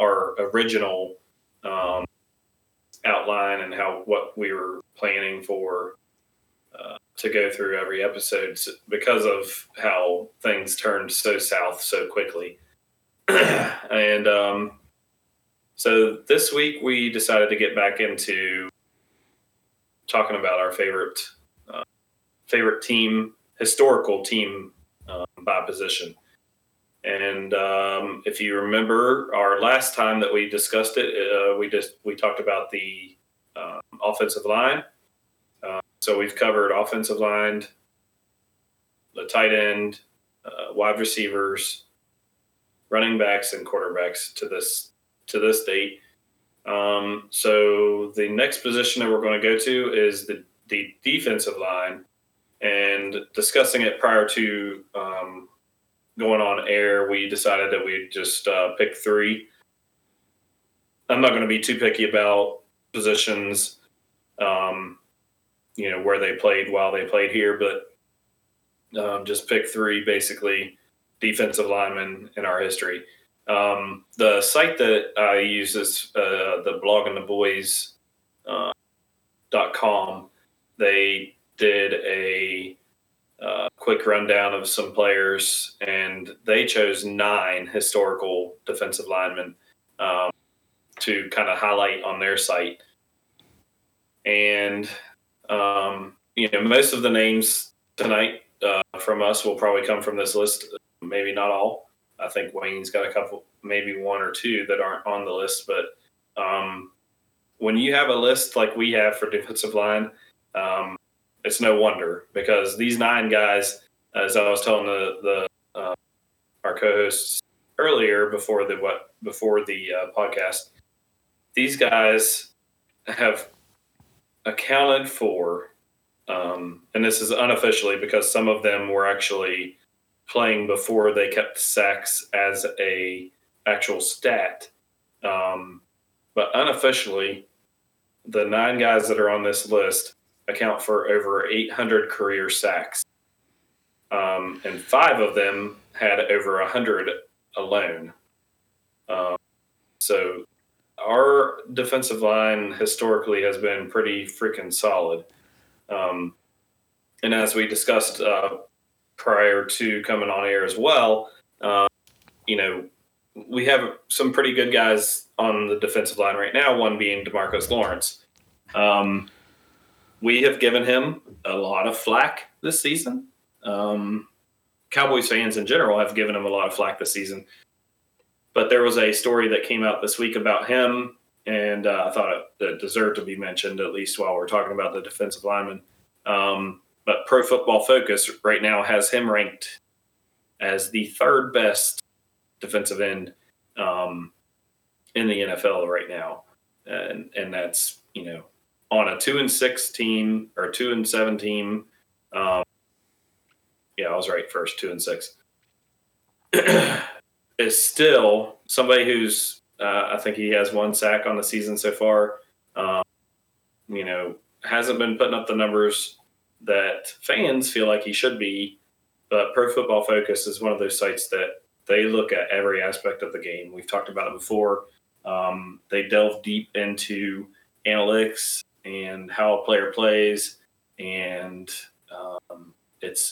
original outline and what we were planning for to go through every episode because of how things turned so south so quickly. And so this week we decided to get back into talking about our favorite team, historical team by position. And if you remember our last time that we discussed it, we talked about the offensive line. So we've covered offensive line, the tight end, wide receivers, running backs, and quarterbacks to this date. So the next position that we're going to go to is the defensive line, and discussing it prior to going on air, we decided that we'd just pick three. I'm not going to be too picky about positions, where they played while they played here, but just pick three, basically, defensive linemen in our history. The site that I use is the bloggingtheboys.com. They did a quick rundown of some players, and they chose 9 historical defensive linemen to kind of highlight on their site. And, most of the names tonight from us will probably come from this list, maybe not all. I think Wayne's got a couple, maybe one or two that aren't on the list. But when you have a list like we have for defensive line, it's no wonder, because these 9 guys, as I was telling our co-hosts earlier before the podcast, these guys have accounted for, and this is unofficially because some of them were actually playing before they kept sacks as a actual stat. But unofficially, the 9 guys that are on this list account for over 800 career sacks. And 5 of them had over 100 alone. So our defensive line historically has been pretty freaking solid. And as we discussed prior to coming on air as well, we have some pretty good guys on the defensive line right now, one being DeMarcus Lawrence. We have given him a lot of flack this season. Cowboys fans in general have given him a lot of flack this season. But there was a story that came out this week about him, and I thought it deserved to be mentioned, at least while we're talking about the defensive lineman. But Pro Football Focus right now has him ranked as the 3rd best defensive end in the NFL right now. And that's, on a 2-6 team or 2-7 team. I was right first, 2-6. Is still somebody who's, I think he has 1 sack on the season so far. Hasn't been putting up the numbers that fans feel like he should be, but Pro Football Focus is one of those sites that they look at every aspect of the game. We've talked about it before. They delve deep into analytics and how a player plays, and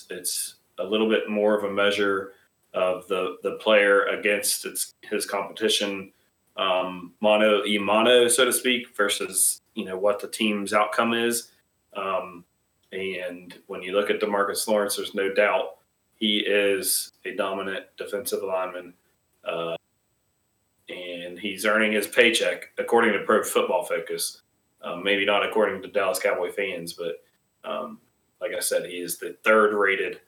it's a little bit more of a measure of the player against his competition, mono e mono, so to speak, versus what the team's outcome is. And when you look at DeMarcus Lawrence, there's no doubt he is a dominant defensive lineman, and he's earning his paycheck according to Pro Football Focus. Maybe not according to Dallas Cowboy fans, but like I said, he is the third-rated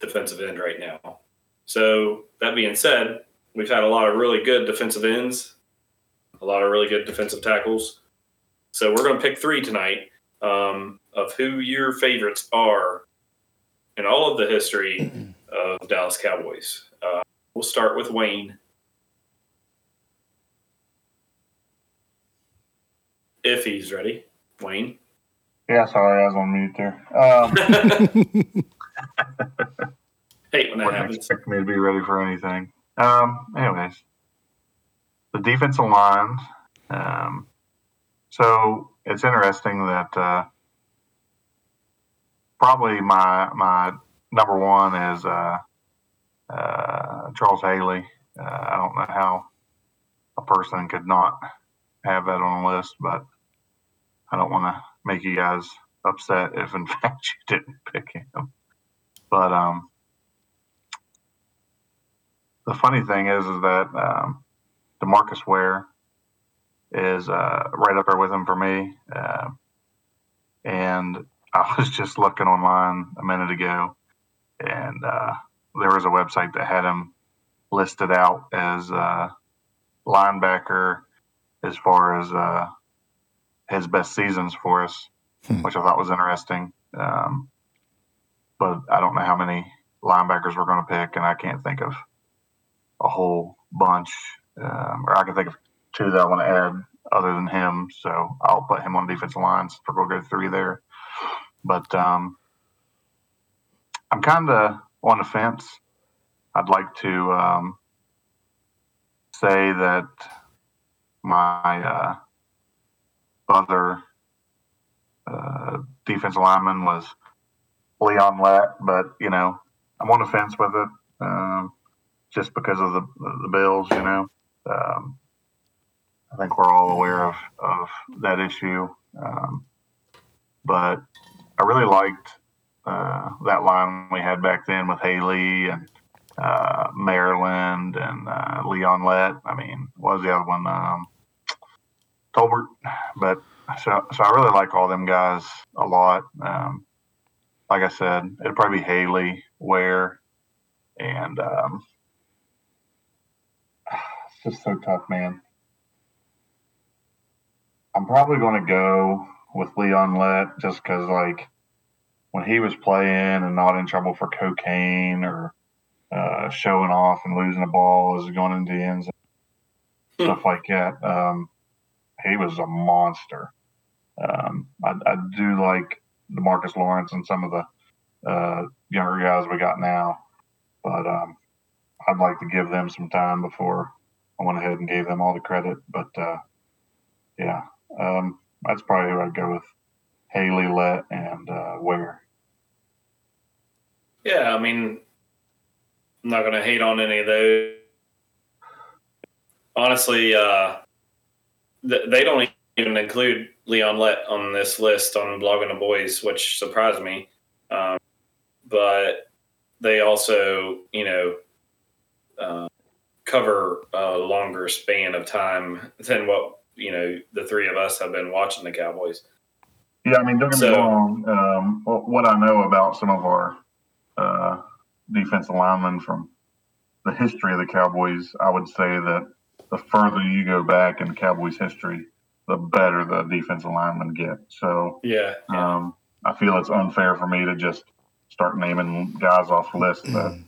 defensive end right now. So that being said, we've had a lot of really good defensive ends, a lot of really good defensive tackles. So we're going to pick three tonight of who your favorites are in all of the history of Dallas Cowboys. We'll start with Wayne. If he's ready. Wayne? Yeah, sorry, I was on mute there. Hate when that happens. Expect me to be ready for anything. Anyways, the defensive line. So it's interesting that probably my number one is Charles Haley. I don't know how a person could not have that on the list, but I don't want to make you guys upset if, in fact, you didn't pick him. But the funny thing is that DeMarcus Ware is right up there with him for me. And I was just looking online a minute ago, and there was a website that had him listed out as linebacker as far as his best seasons for us, which I thought was interesting. But I don't know how many linebackers we're going to pick, and I can't think of a whole bunch. Or I can think of two that I want to add other than him, so I'll put him on defensive lines. We'll go three there. But I'm kind of on the fence. I'd like to say that my other defensive lineman was Leon Lett, but, I'm on the fence with it just because of the Bills, I think we're all aware of that issue. But I really liked that line we had back then with Haley and Maryland and Leon Lett. I mean, what was the other one? Tolbert. But so I really like all them guys a lot. Like I said, it'd probably be Haley, Ware, and it's just so tough, man. I'm probably going to go with Leon Lett just because, when he was playing and not in trouble for cocaine or showing off and losing a ball as going into the end zone, stuff like that, he was a monster. I do like DeMarcus Lawrence and some of the younger guys we got now, but I'd like to give them some time before I went ahead and gave them all the credit. But, that's probably who I'd go with, Haley, Lett, and Ware. Yeah, I mean, I'm not going to hate on any of those. Honestly, they don't even include Leon Lett on this list on Blogging the Boys, which surprised me. But they also, cover a longer span of time than what, the three of us have been watching the Cowboys. Yeah, I mean, don't get me wrong. What I know about some of our defensive linemen from the history of the Cowboys, I would say that the further you go back in the Cowboys' history, the better the defensive linemen get. So, yeah. I feel it's unfair for me to just start naming guys off the list that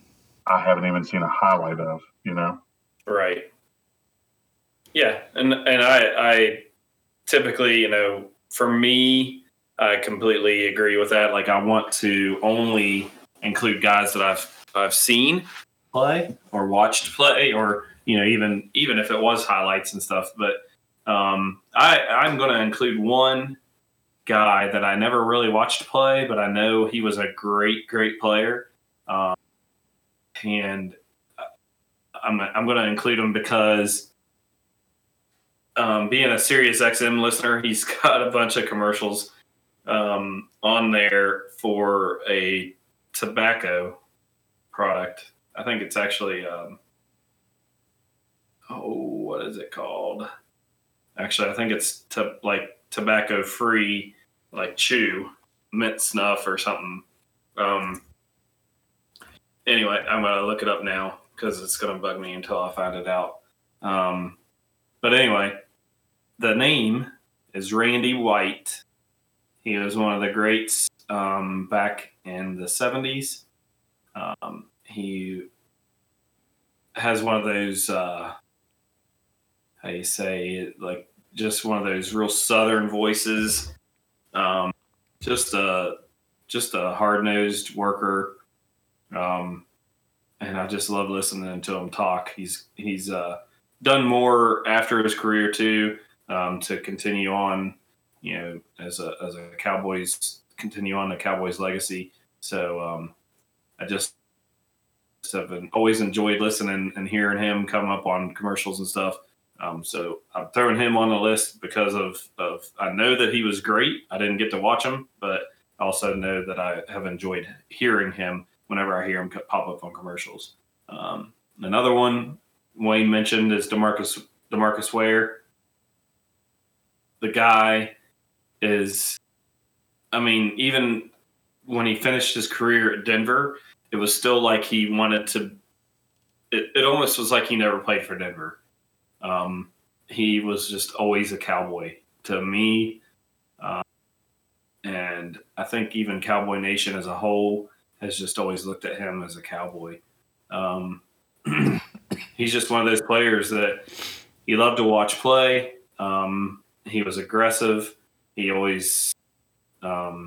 I haven't even seen a highlight of, Right. Yeah, and I typically, for me, I completely agree with that. I want to only include guys that I've seen play or watched play, or even if it was highlights and stuff. But I'm going to include one guy that I never really watched play, but I know he was a great, great player. And I'm going to include him because being a SiriusXM listener, he's got a bunch of commercials on there for a tobacco product. I think it's actually what is it called? Actually, I think it's tobacco-free, like chew, mint snuff or something. Anyway, I'm going to look it up now because it's going to bug me until I find it out. But anyway, the name is Randy White. He was one of the greats back in the 70s. He has one of those, just one of those real Southern voices. Just a hard-nosed worker. And I just love listening to him talk. He's done more after his career too, to continue on, as a Cowboys, continue on the Cowboys legacy. So, I just have always enjoyed listening and hearing him come up on commercials and stuff. So I'm throwing him on the list because of I know that he was great. I didn't get to watch him, but I also know that I have enjoyed hearing him whenever I hear him pop up on commercials. Another one Wayne mentioned is DeMarcus Ware. The guy is, even when he finished his career at Denver, it was still like he wanted to. It almost was like he never played for Denver. He was just always a Cowboy to me. And I think even Cowboy Nation as a whole has just always looked at him as a Cowboy. He's just one of those players that you love to watch play. He was aggressive. He always, it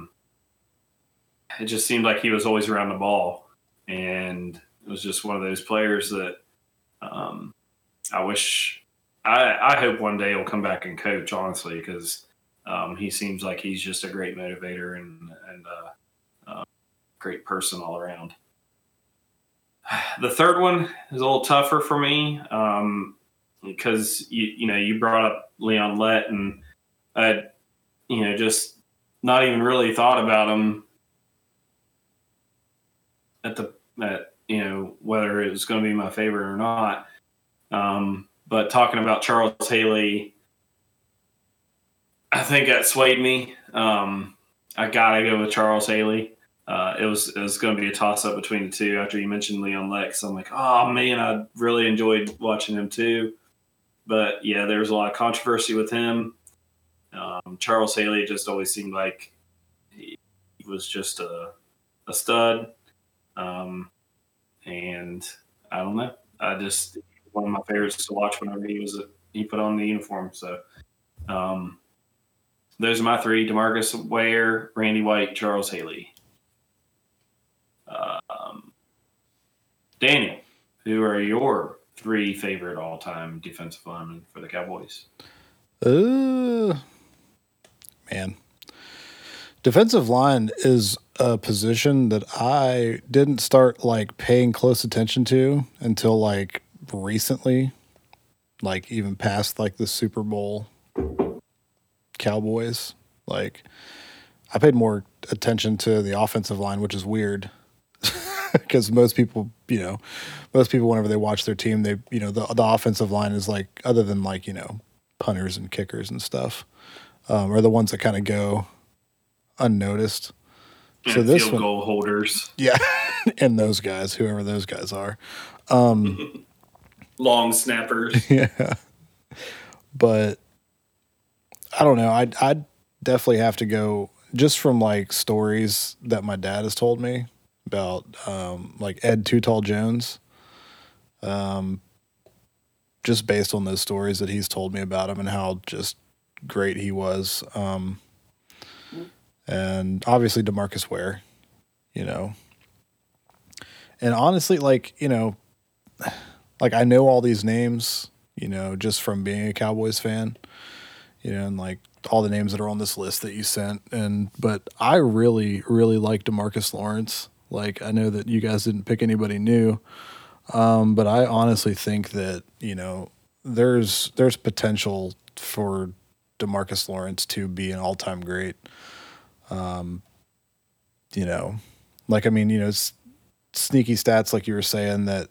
just seemed like he was always around the ball. And it was just one of those players that, I hope one day he'll come back and coach, honestly, because he seems like he's just a great motivator and great person all around. The third one is a little tougher for me because, you brought up Leon Lett, and I, just not even really thought about him whether it was going to be my favorite or not. But talking about Charles Haley, I think that swayed me. I gotta go with Charles Haley. It was going to be a toss up between the two after you mentioned Leon Lex. I'm like, oh man, I really enjoyed watching him too. But yeah, there was a lot of controversy with him. Charles Haley just always seemed like he was just a stud. And I don't know. I just, one of my favorites to watch whenever he put on the uniform. So those are my three: DeMarcus Ware, Randy White, Charles Haley. Daniel, who are your three favorite all-time defensive linemen for the Cowboys? Man. Defensive line is a position that I didn't start paying close attention to until recently, even past the Super Bowl Cowboys. I paid more attention to the offensive line, which is weird because most people whenever they watch their team, they the offensive line is other than punters and kickers and stuff, are the ones that kind of go unnoticed. And so this field goal holders, and those guys, whoever those guys are, long snappers, But I don't know. I'd definitely have to go just from stories that my dad has told me about, Ed Too Tall Jones. Just based on those stories that he's told me about him and how just great he was. And obviously DeMarcus Ware, and honestly, I know all these names, just from being a Cowboys fan. you know, and like all the names that are on this list that you sent. And but I really, really like DeMarcus Lawrence. Like, I know that you guys didn't pick anybody new, but I honestly think that, you know, there's potential for DeMarcus Lawrence to be an all-time great. You know, like, I mean, you know, it's sneaky stats, like you were saying, that,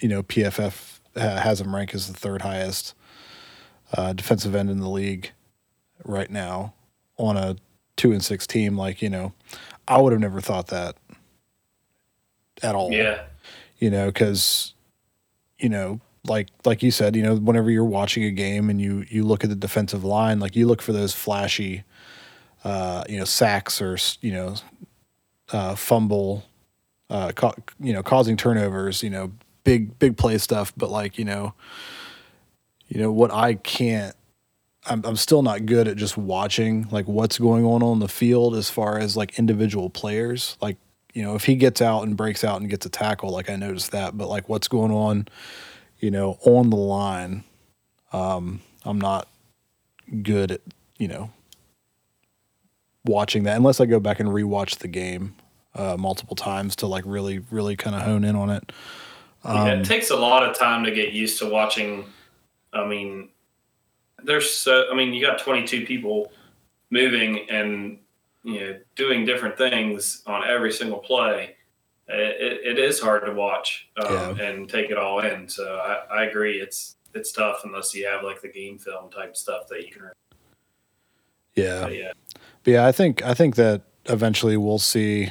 you know, PFF has him ranked as the third highest defensive end in the league right now on a 2-6 team. Like, you know, I would have never thought that at all. Yeah. You know, because, you know, like you said, you know, whenever you're watching a game and you look at the defensive line, like you look for those flashy, you know, sacks or, you know, fumble, you know, causing turnovers, you know, big play stuff. But like, you know what I can't, I'm still not good at just watching like what's going on the field as far as like individual players. Like, you know, if he gets out and breaks out and gets a tackle, like I noticed that, but like what's going on, you know, on the line, I'm not good at, you know, watching that unless I go back and rewatch the game multiple times to like really kind of hone in on it. Yeah, it takes a lot of time to get used to watching. I mean, you got 22 people moving and, you know, doing different things on every single play. It is hard to watch and take it all in. So I agree. It's tough unless you have like the game film type stuff that you can. Yeah. But yeah, I think that eventually we'll see,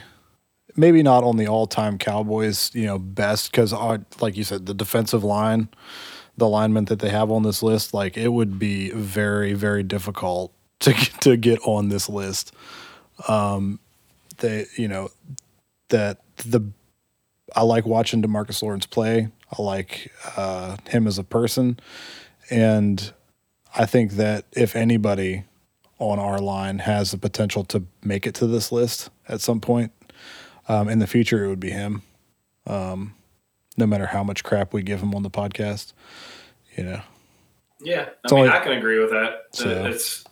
maybe not on the all-time Cowboys, you know, best, because like you said, the defensive line, the linemen that they have on this list, like it would be very, very difficult to get on this list. They, you know, I like watching DeMarcus Lawrence play. I like him as a person, and I think that if anybody on our line has the potential to make it to this list at some point in the future, it would be him. No matter how much crap we give him on the podcast, you know. Yeah, I can agree with that. So.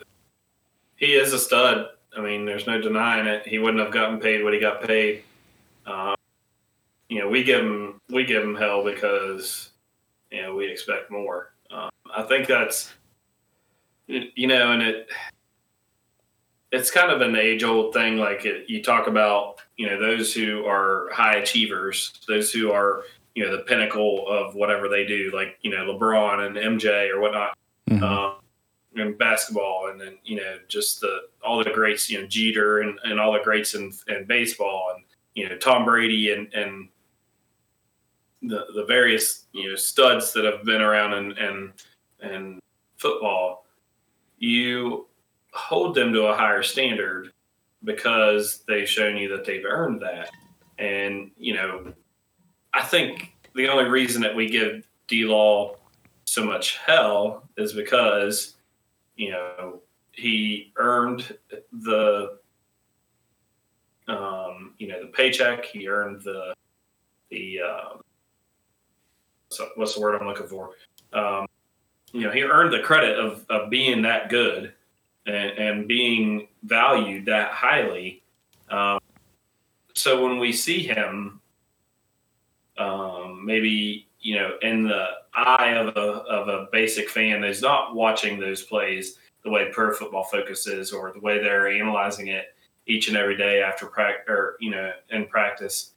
He is a stud. I mean, there's no denying it. He wouldn't have gotten paid what he got paid. You know, we give him hell because, you know, we expect more. I think that's, you know, and it's kind of an age-old thing. Like you talk about, you know, those who are high achievers, those who are, you know, the pinnacle of whatever they do, like, you know, LeBron and MJ or whatnot, and basketball, and then, you know, just all the greats, you know, Jeter and all the greats in baseball, and, you know, Tom Brady and the various, you know, studs that have been around and football. You hold them to a higher standard because they've shown you that they've earned that. And, you know, I think the only reason that we give D-Law so much hell is because, you know, he earned the, you know, the paycheck. He earned what's the word I'm looking for? You know, he earned the credit of being that good and being valued that highly. So when we see him, maybe, you know, in the eye of a basic fan that's not watching those plays the way Pro Football Focus is, or the way they're analyzing it each and every day after practice, or, you know, in practice,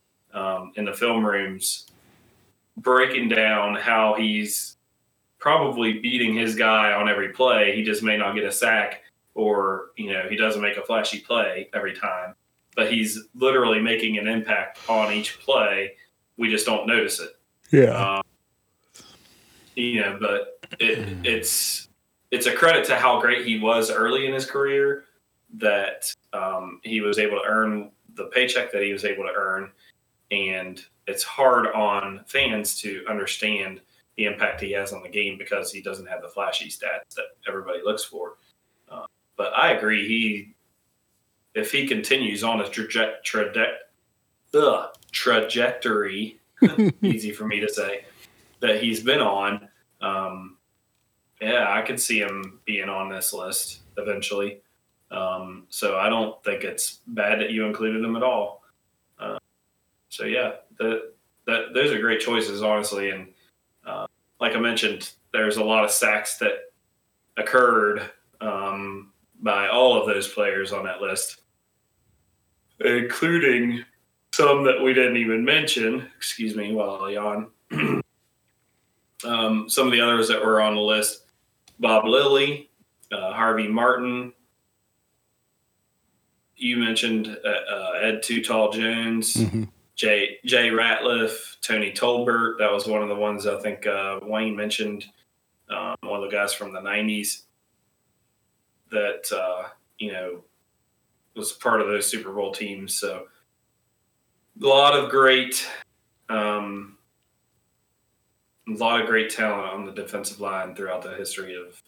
in the film rooms, breaking down how he's probably beating his guy on every play. He just may not get a sack, or, you know, he doesn't make a flashy play every time, but he's literally making an impact on each play. We just don't notice it. Yeah. You know, but it's a credit to how great he was early in his career that he was able to earn the paycheck that he was able to earn. And it's hard on fans to understand the impact he has on the game because he doesn't have the flashy stats that everybody looks for. But I agree. If he continues on his trajectory, easy for me to say, that he's been on, Yeah, I could see him being on this list eventually. So I don't think it's bad that you included him at all. So yeah, those are great choices, honestly. And like I mentioned, there's a lot of sacks that occurred by all of those players on that list, including some that we didn't even mention. Excuse me while I yawn. Some of the others that were on the list: Bob Lilly, Harvey Martin. You mentioned Ed Too Tall Jones, mm-hmm. Jay Ratliff, Tony Tolbert. That was one of the ones I think Wayne mentioned. One of the guys from the 90s that, was part of those Super Bowl teams. So a lot of great talent on the defensive line throughout the history of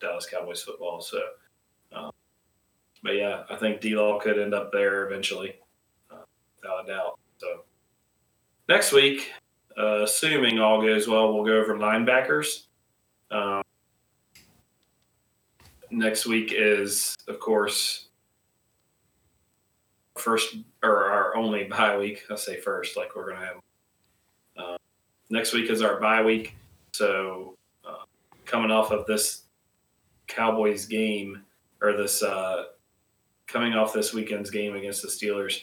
Dallas Cowboys football. So, but yeah, I think D-Law could end up there eventually, without a doubt. So next week, assuming all goes well, we'll go over linebackers. Next week is, of course, our only bye week. I say first, like we're going to have. Next week is our bye week. So coming off of this Cowboys game, or this coming off this weekend's game against the Steelers,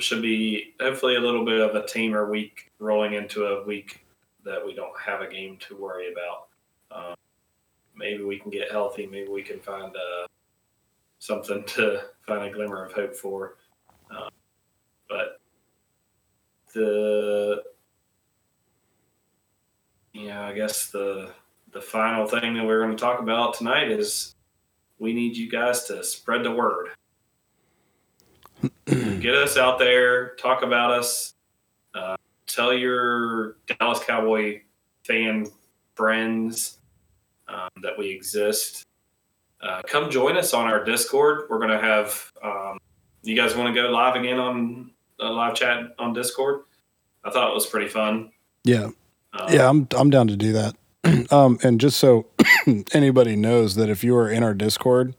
should be hopefully a little bit of a tamer week rolling into a week that we don't have a game to worry about. Maybe we can get healthy. Maybe we can find something to find a glimmer of hope for. I guess the final thing that we're going to talk about tonight is we need you guys to spread the word. Get us out there. Talk about us. Tell your Dallas Cowboy fan friends that we exist. Come join us on our Discord. We're going to have you guys want to go live again on a live chat on Discord? I thought it was pretty fun. Yeah. I'm down to do that. And just so anybody knows that if you are in our Discord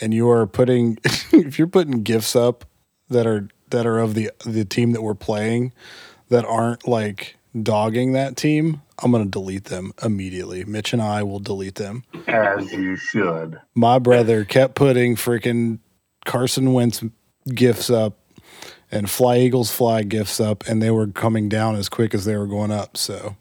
and you are putting if you're putting GIFs up that are of the team that we're playing that aren't like dogging that team, I'm going to delete them immediately. Mitch and I will delete them. As you should. My brother kept putting freaking Carson Wentz GIFs up and Fly Eagles Fly GIFs up, and they were coming down as quick as they were going up. So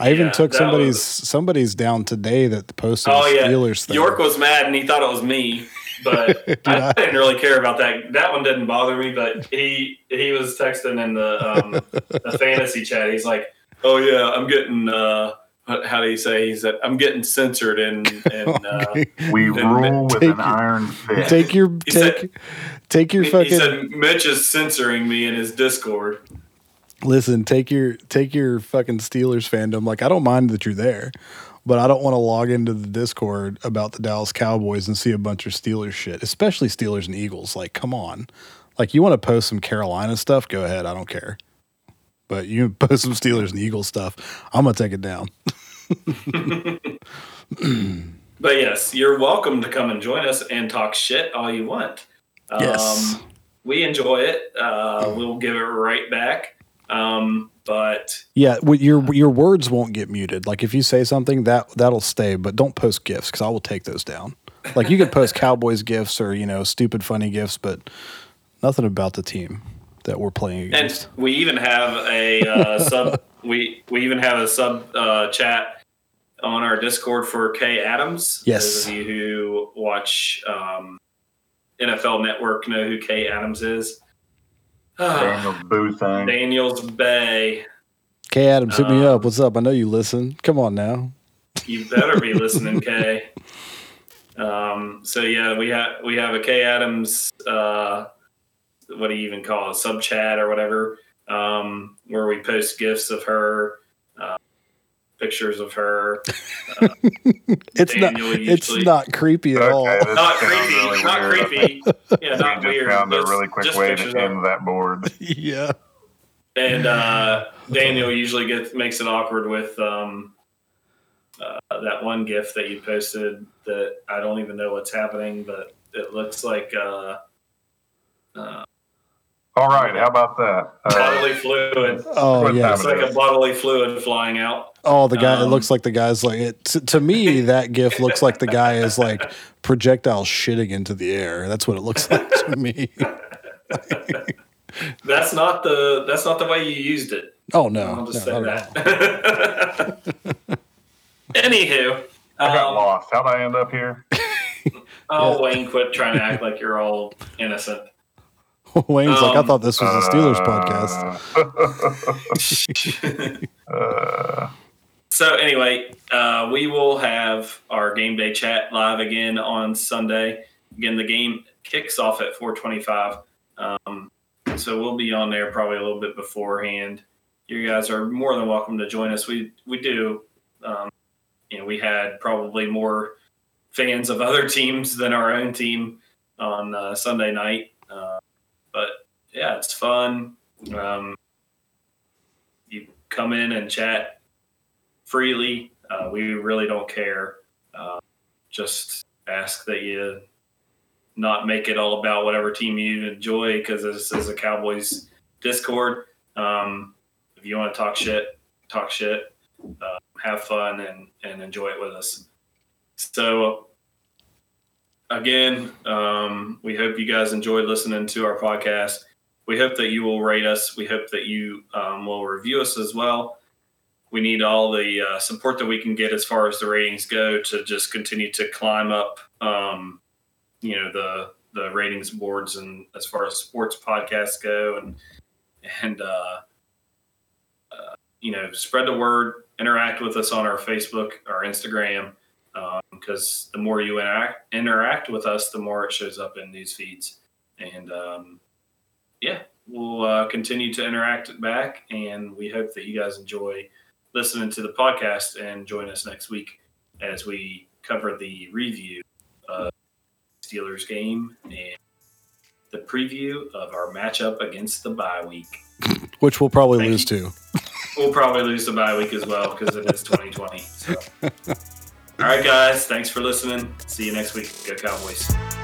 I even took somebody's down today that posted Steelers thing. York was mad and he thought it was me, but I didn't really care about that. That one didn't bother me, but he was texting in the fantasy chat. He's like, "Oh yeah, I'm getting how do you say?" He said, "I'm getting censored and we rule with an iron fist." He said, "Mitch is censoring me in his Discord." Listen, take your fucking Steelers fandom. Like, I don't mind that you're there, but I don't want to log into the Discord about the Dallas Cowboys and see a bunch of Steelers shit, especially Steelers and Eagles. Like, come on. Like, you want to post some Carolina stuff? Go ahead. I don't care. But you post some Steelers and Eagles stuff, I'm going to take it down. But yes, you're welcome to come and join us and talk shit all you want. Yes. We enjoy it. We'll give it right back. But yeah, your words won't get muted. Like if you say something that'll stay, but don't post GIFs because I will take those down. Like you could post Cowboys GIFs or, stupid, funny GIFs, but nothing about the team that we're playing against. And we even have a, sub chat on our Discord for Kay Adams. Yes. Those of you who watch, NFL Network know who Kay Adams is. Daniels Bay. Kay Adams, hit me up. What's up? I know you listen. Come on now. You better be listening, Kay. So yeah, we have a Kay Adams. What do you even call it? Sub chat or whatever. Where we post GIFs of her, pictures of her. It's not creepy at all. Not creepy. Really not weird. Creepy. Yeah, not we weird. We just found a really quick way to end that board. Yeah. And Daniel usually makes it awkward with that one GIF that you posted that I don't even know what's happening, but it looks like all right, how about that? Bodily fluid. Oh, yeah. It's like a bodily fluid flying out. Oh, the guy, it looks like the guy's like, to me, that GIF looks like the guy is like projectile shitting into the air. That's what it looks like to me. That's not the way you used it. Oh, no. I'll just say that. Anywho. I got lost. How'd I end up here? Oh, Wayne, quit trying to act like you're all innocent. Wayne's like, I thought this was a Steelers podcast. So anyway, we will have our game day chat live again on Sunday. Again, the game kicks off at 4:25. So we'll be on there probably a little bit beforehand. You guys are more than welcome to join us. We do. We had probably more fans of other teams than our own team on Sunday night. But, yeah, it's fun. You come in and chat freely. We really don't care. Just ask that you not make it all about whatever team you enjoy, because this is a Cowboys Discord. If you want to talk shit. Have fun and enjoy it with us. So, again, we hope you guys enjoyed listening to our podcast. We hope that you will rate us. We hope that you will review us as well. We need all the support that we can get as far as the ratings go to just continue to climb up, the ratings boards and as far as sports podcasts go and spread the word, interact with us on our Facebook, our Instagram, because the more you interact with us, the more it shows up in news feeds. And, we'll continue to interact back, and we hope that you guys enjoy listening to the podcast and join us next week as we cover the review of the Steelers game and the preview of our matchup against the bye week. Which we'll probably lose to. We'll probably lose the bye week as well because it is 2020. So. All right, guys. Thanks for listening. See you next week. Go Cowboys.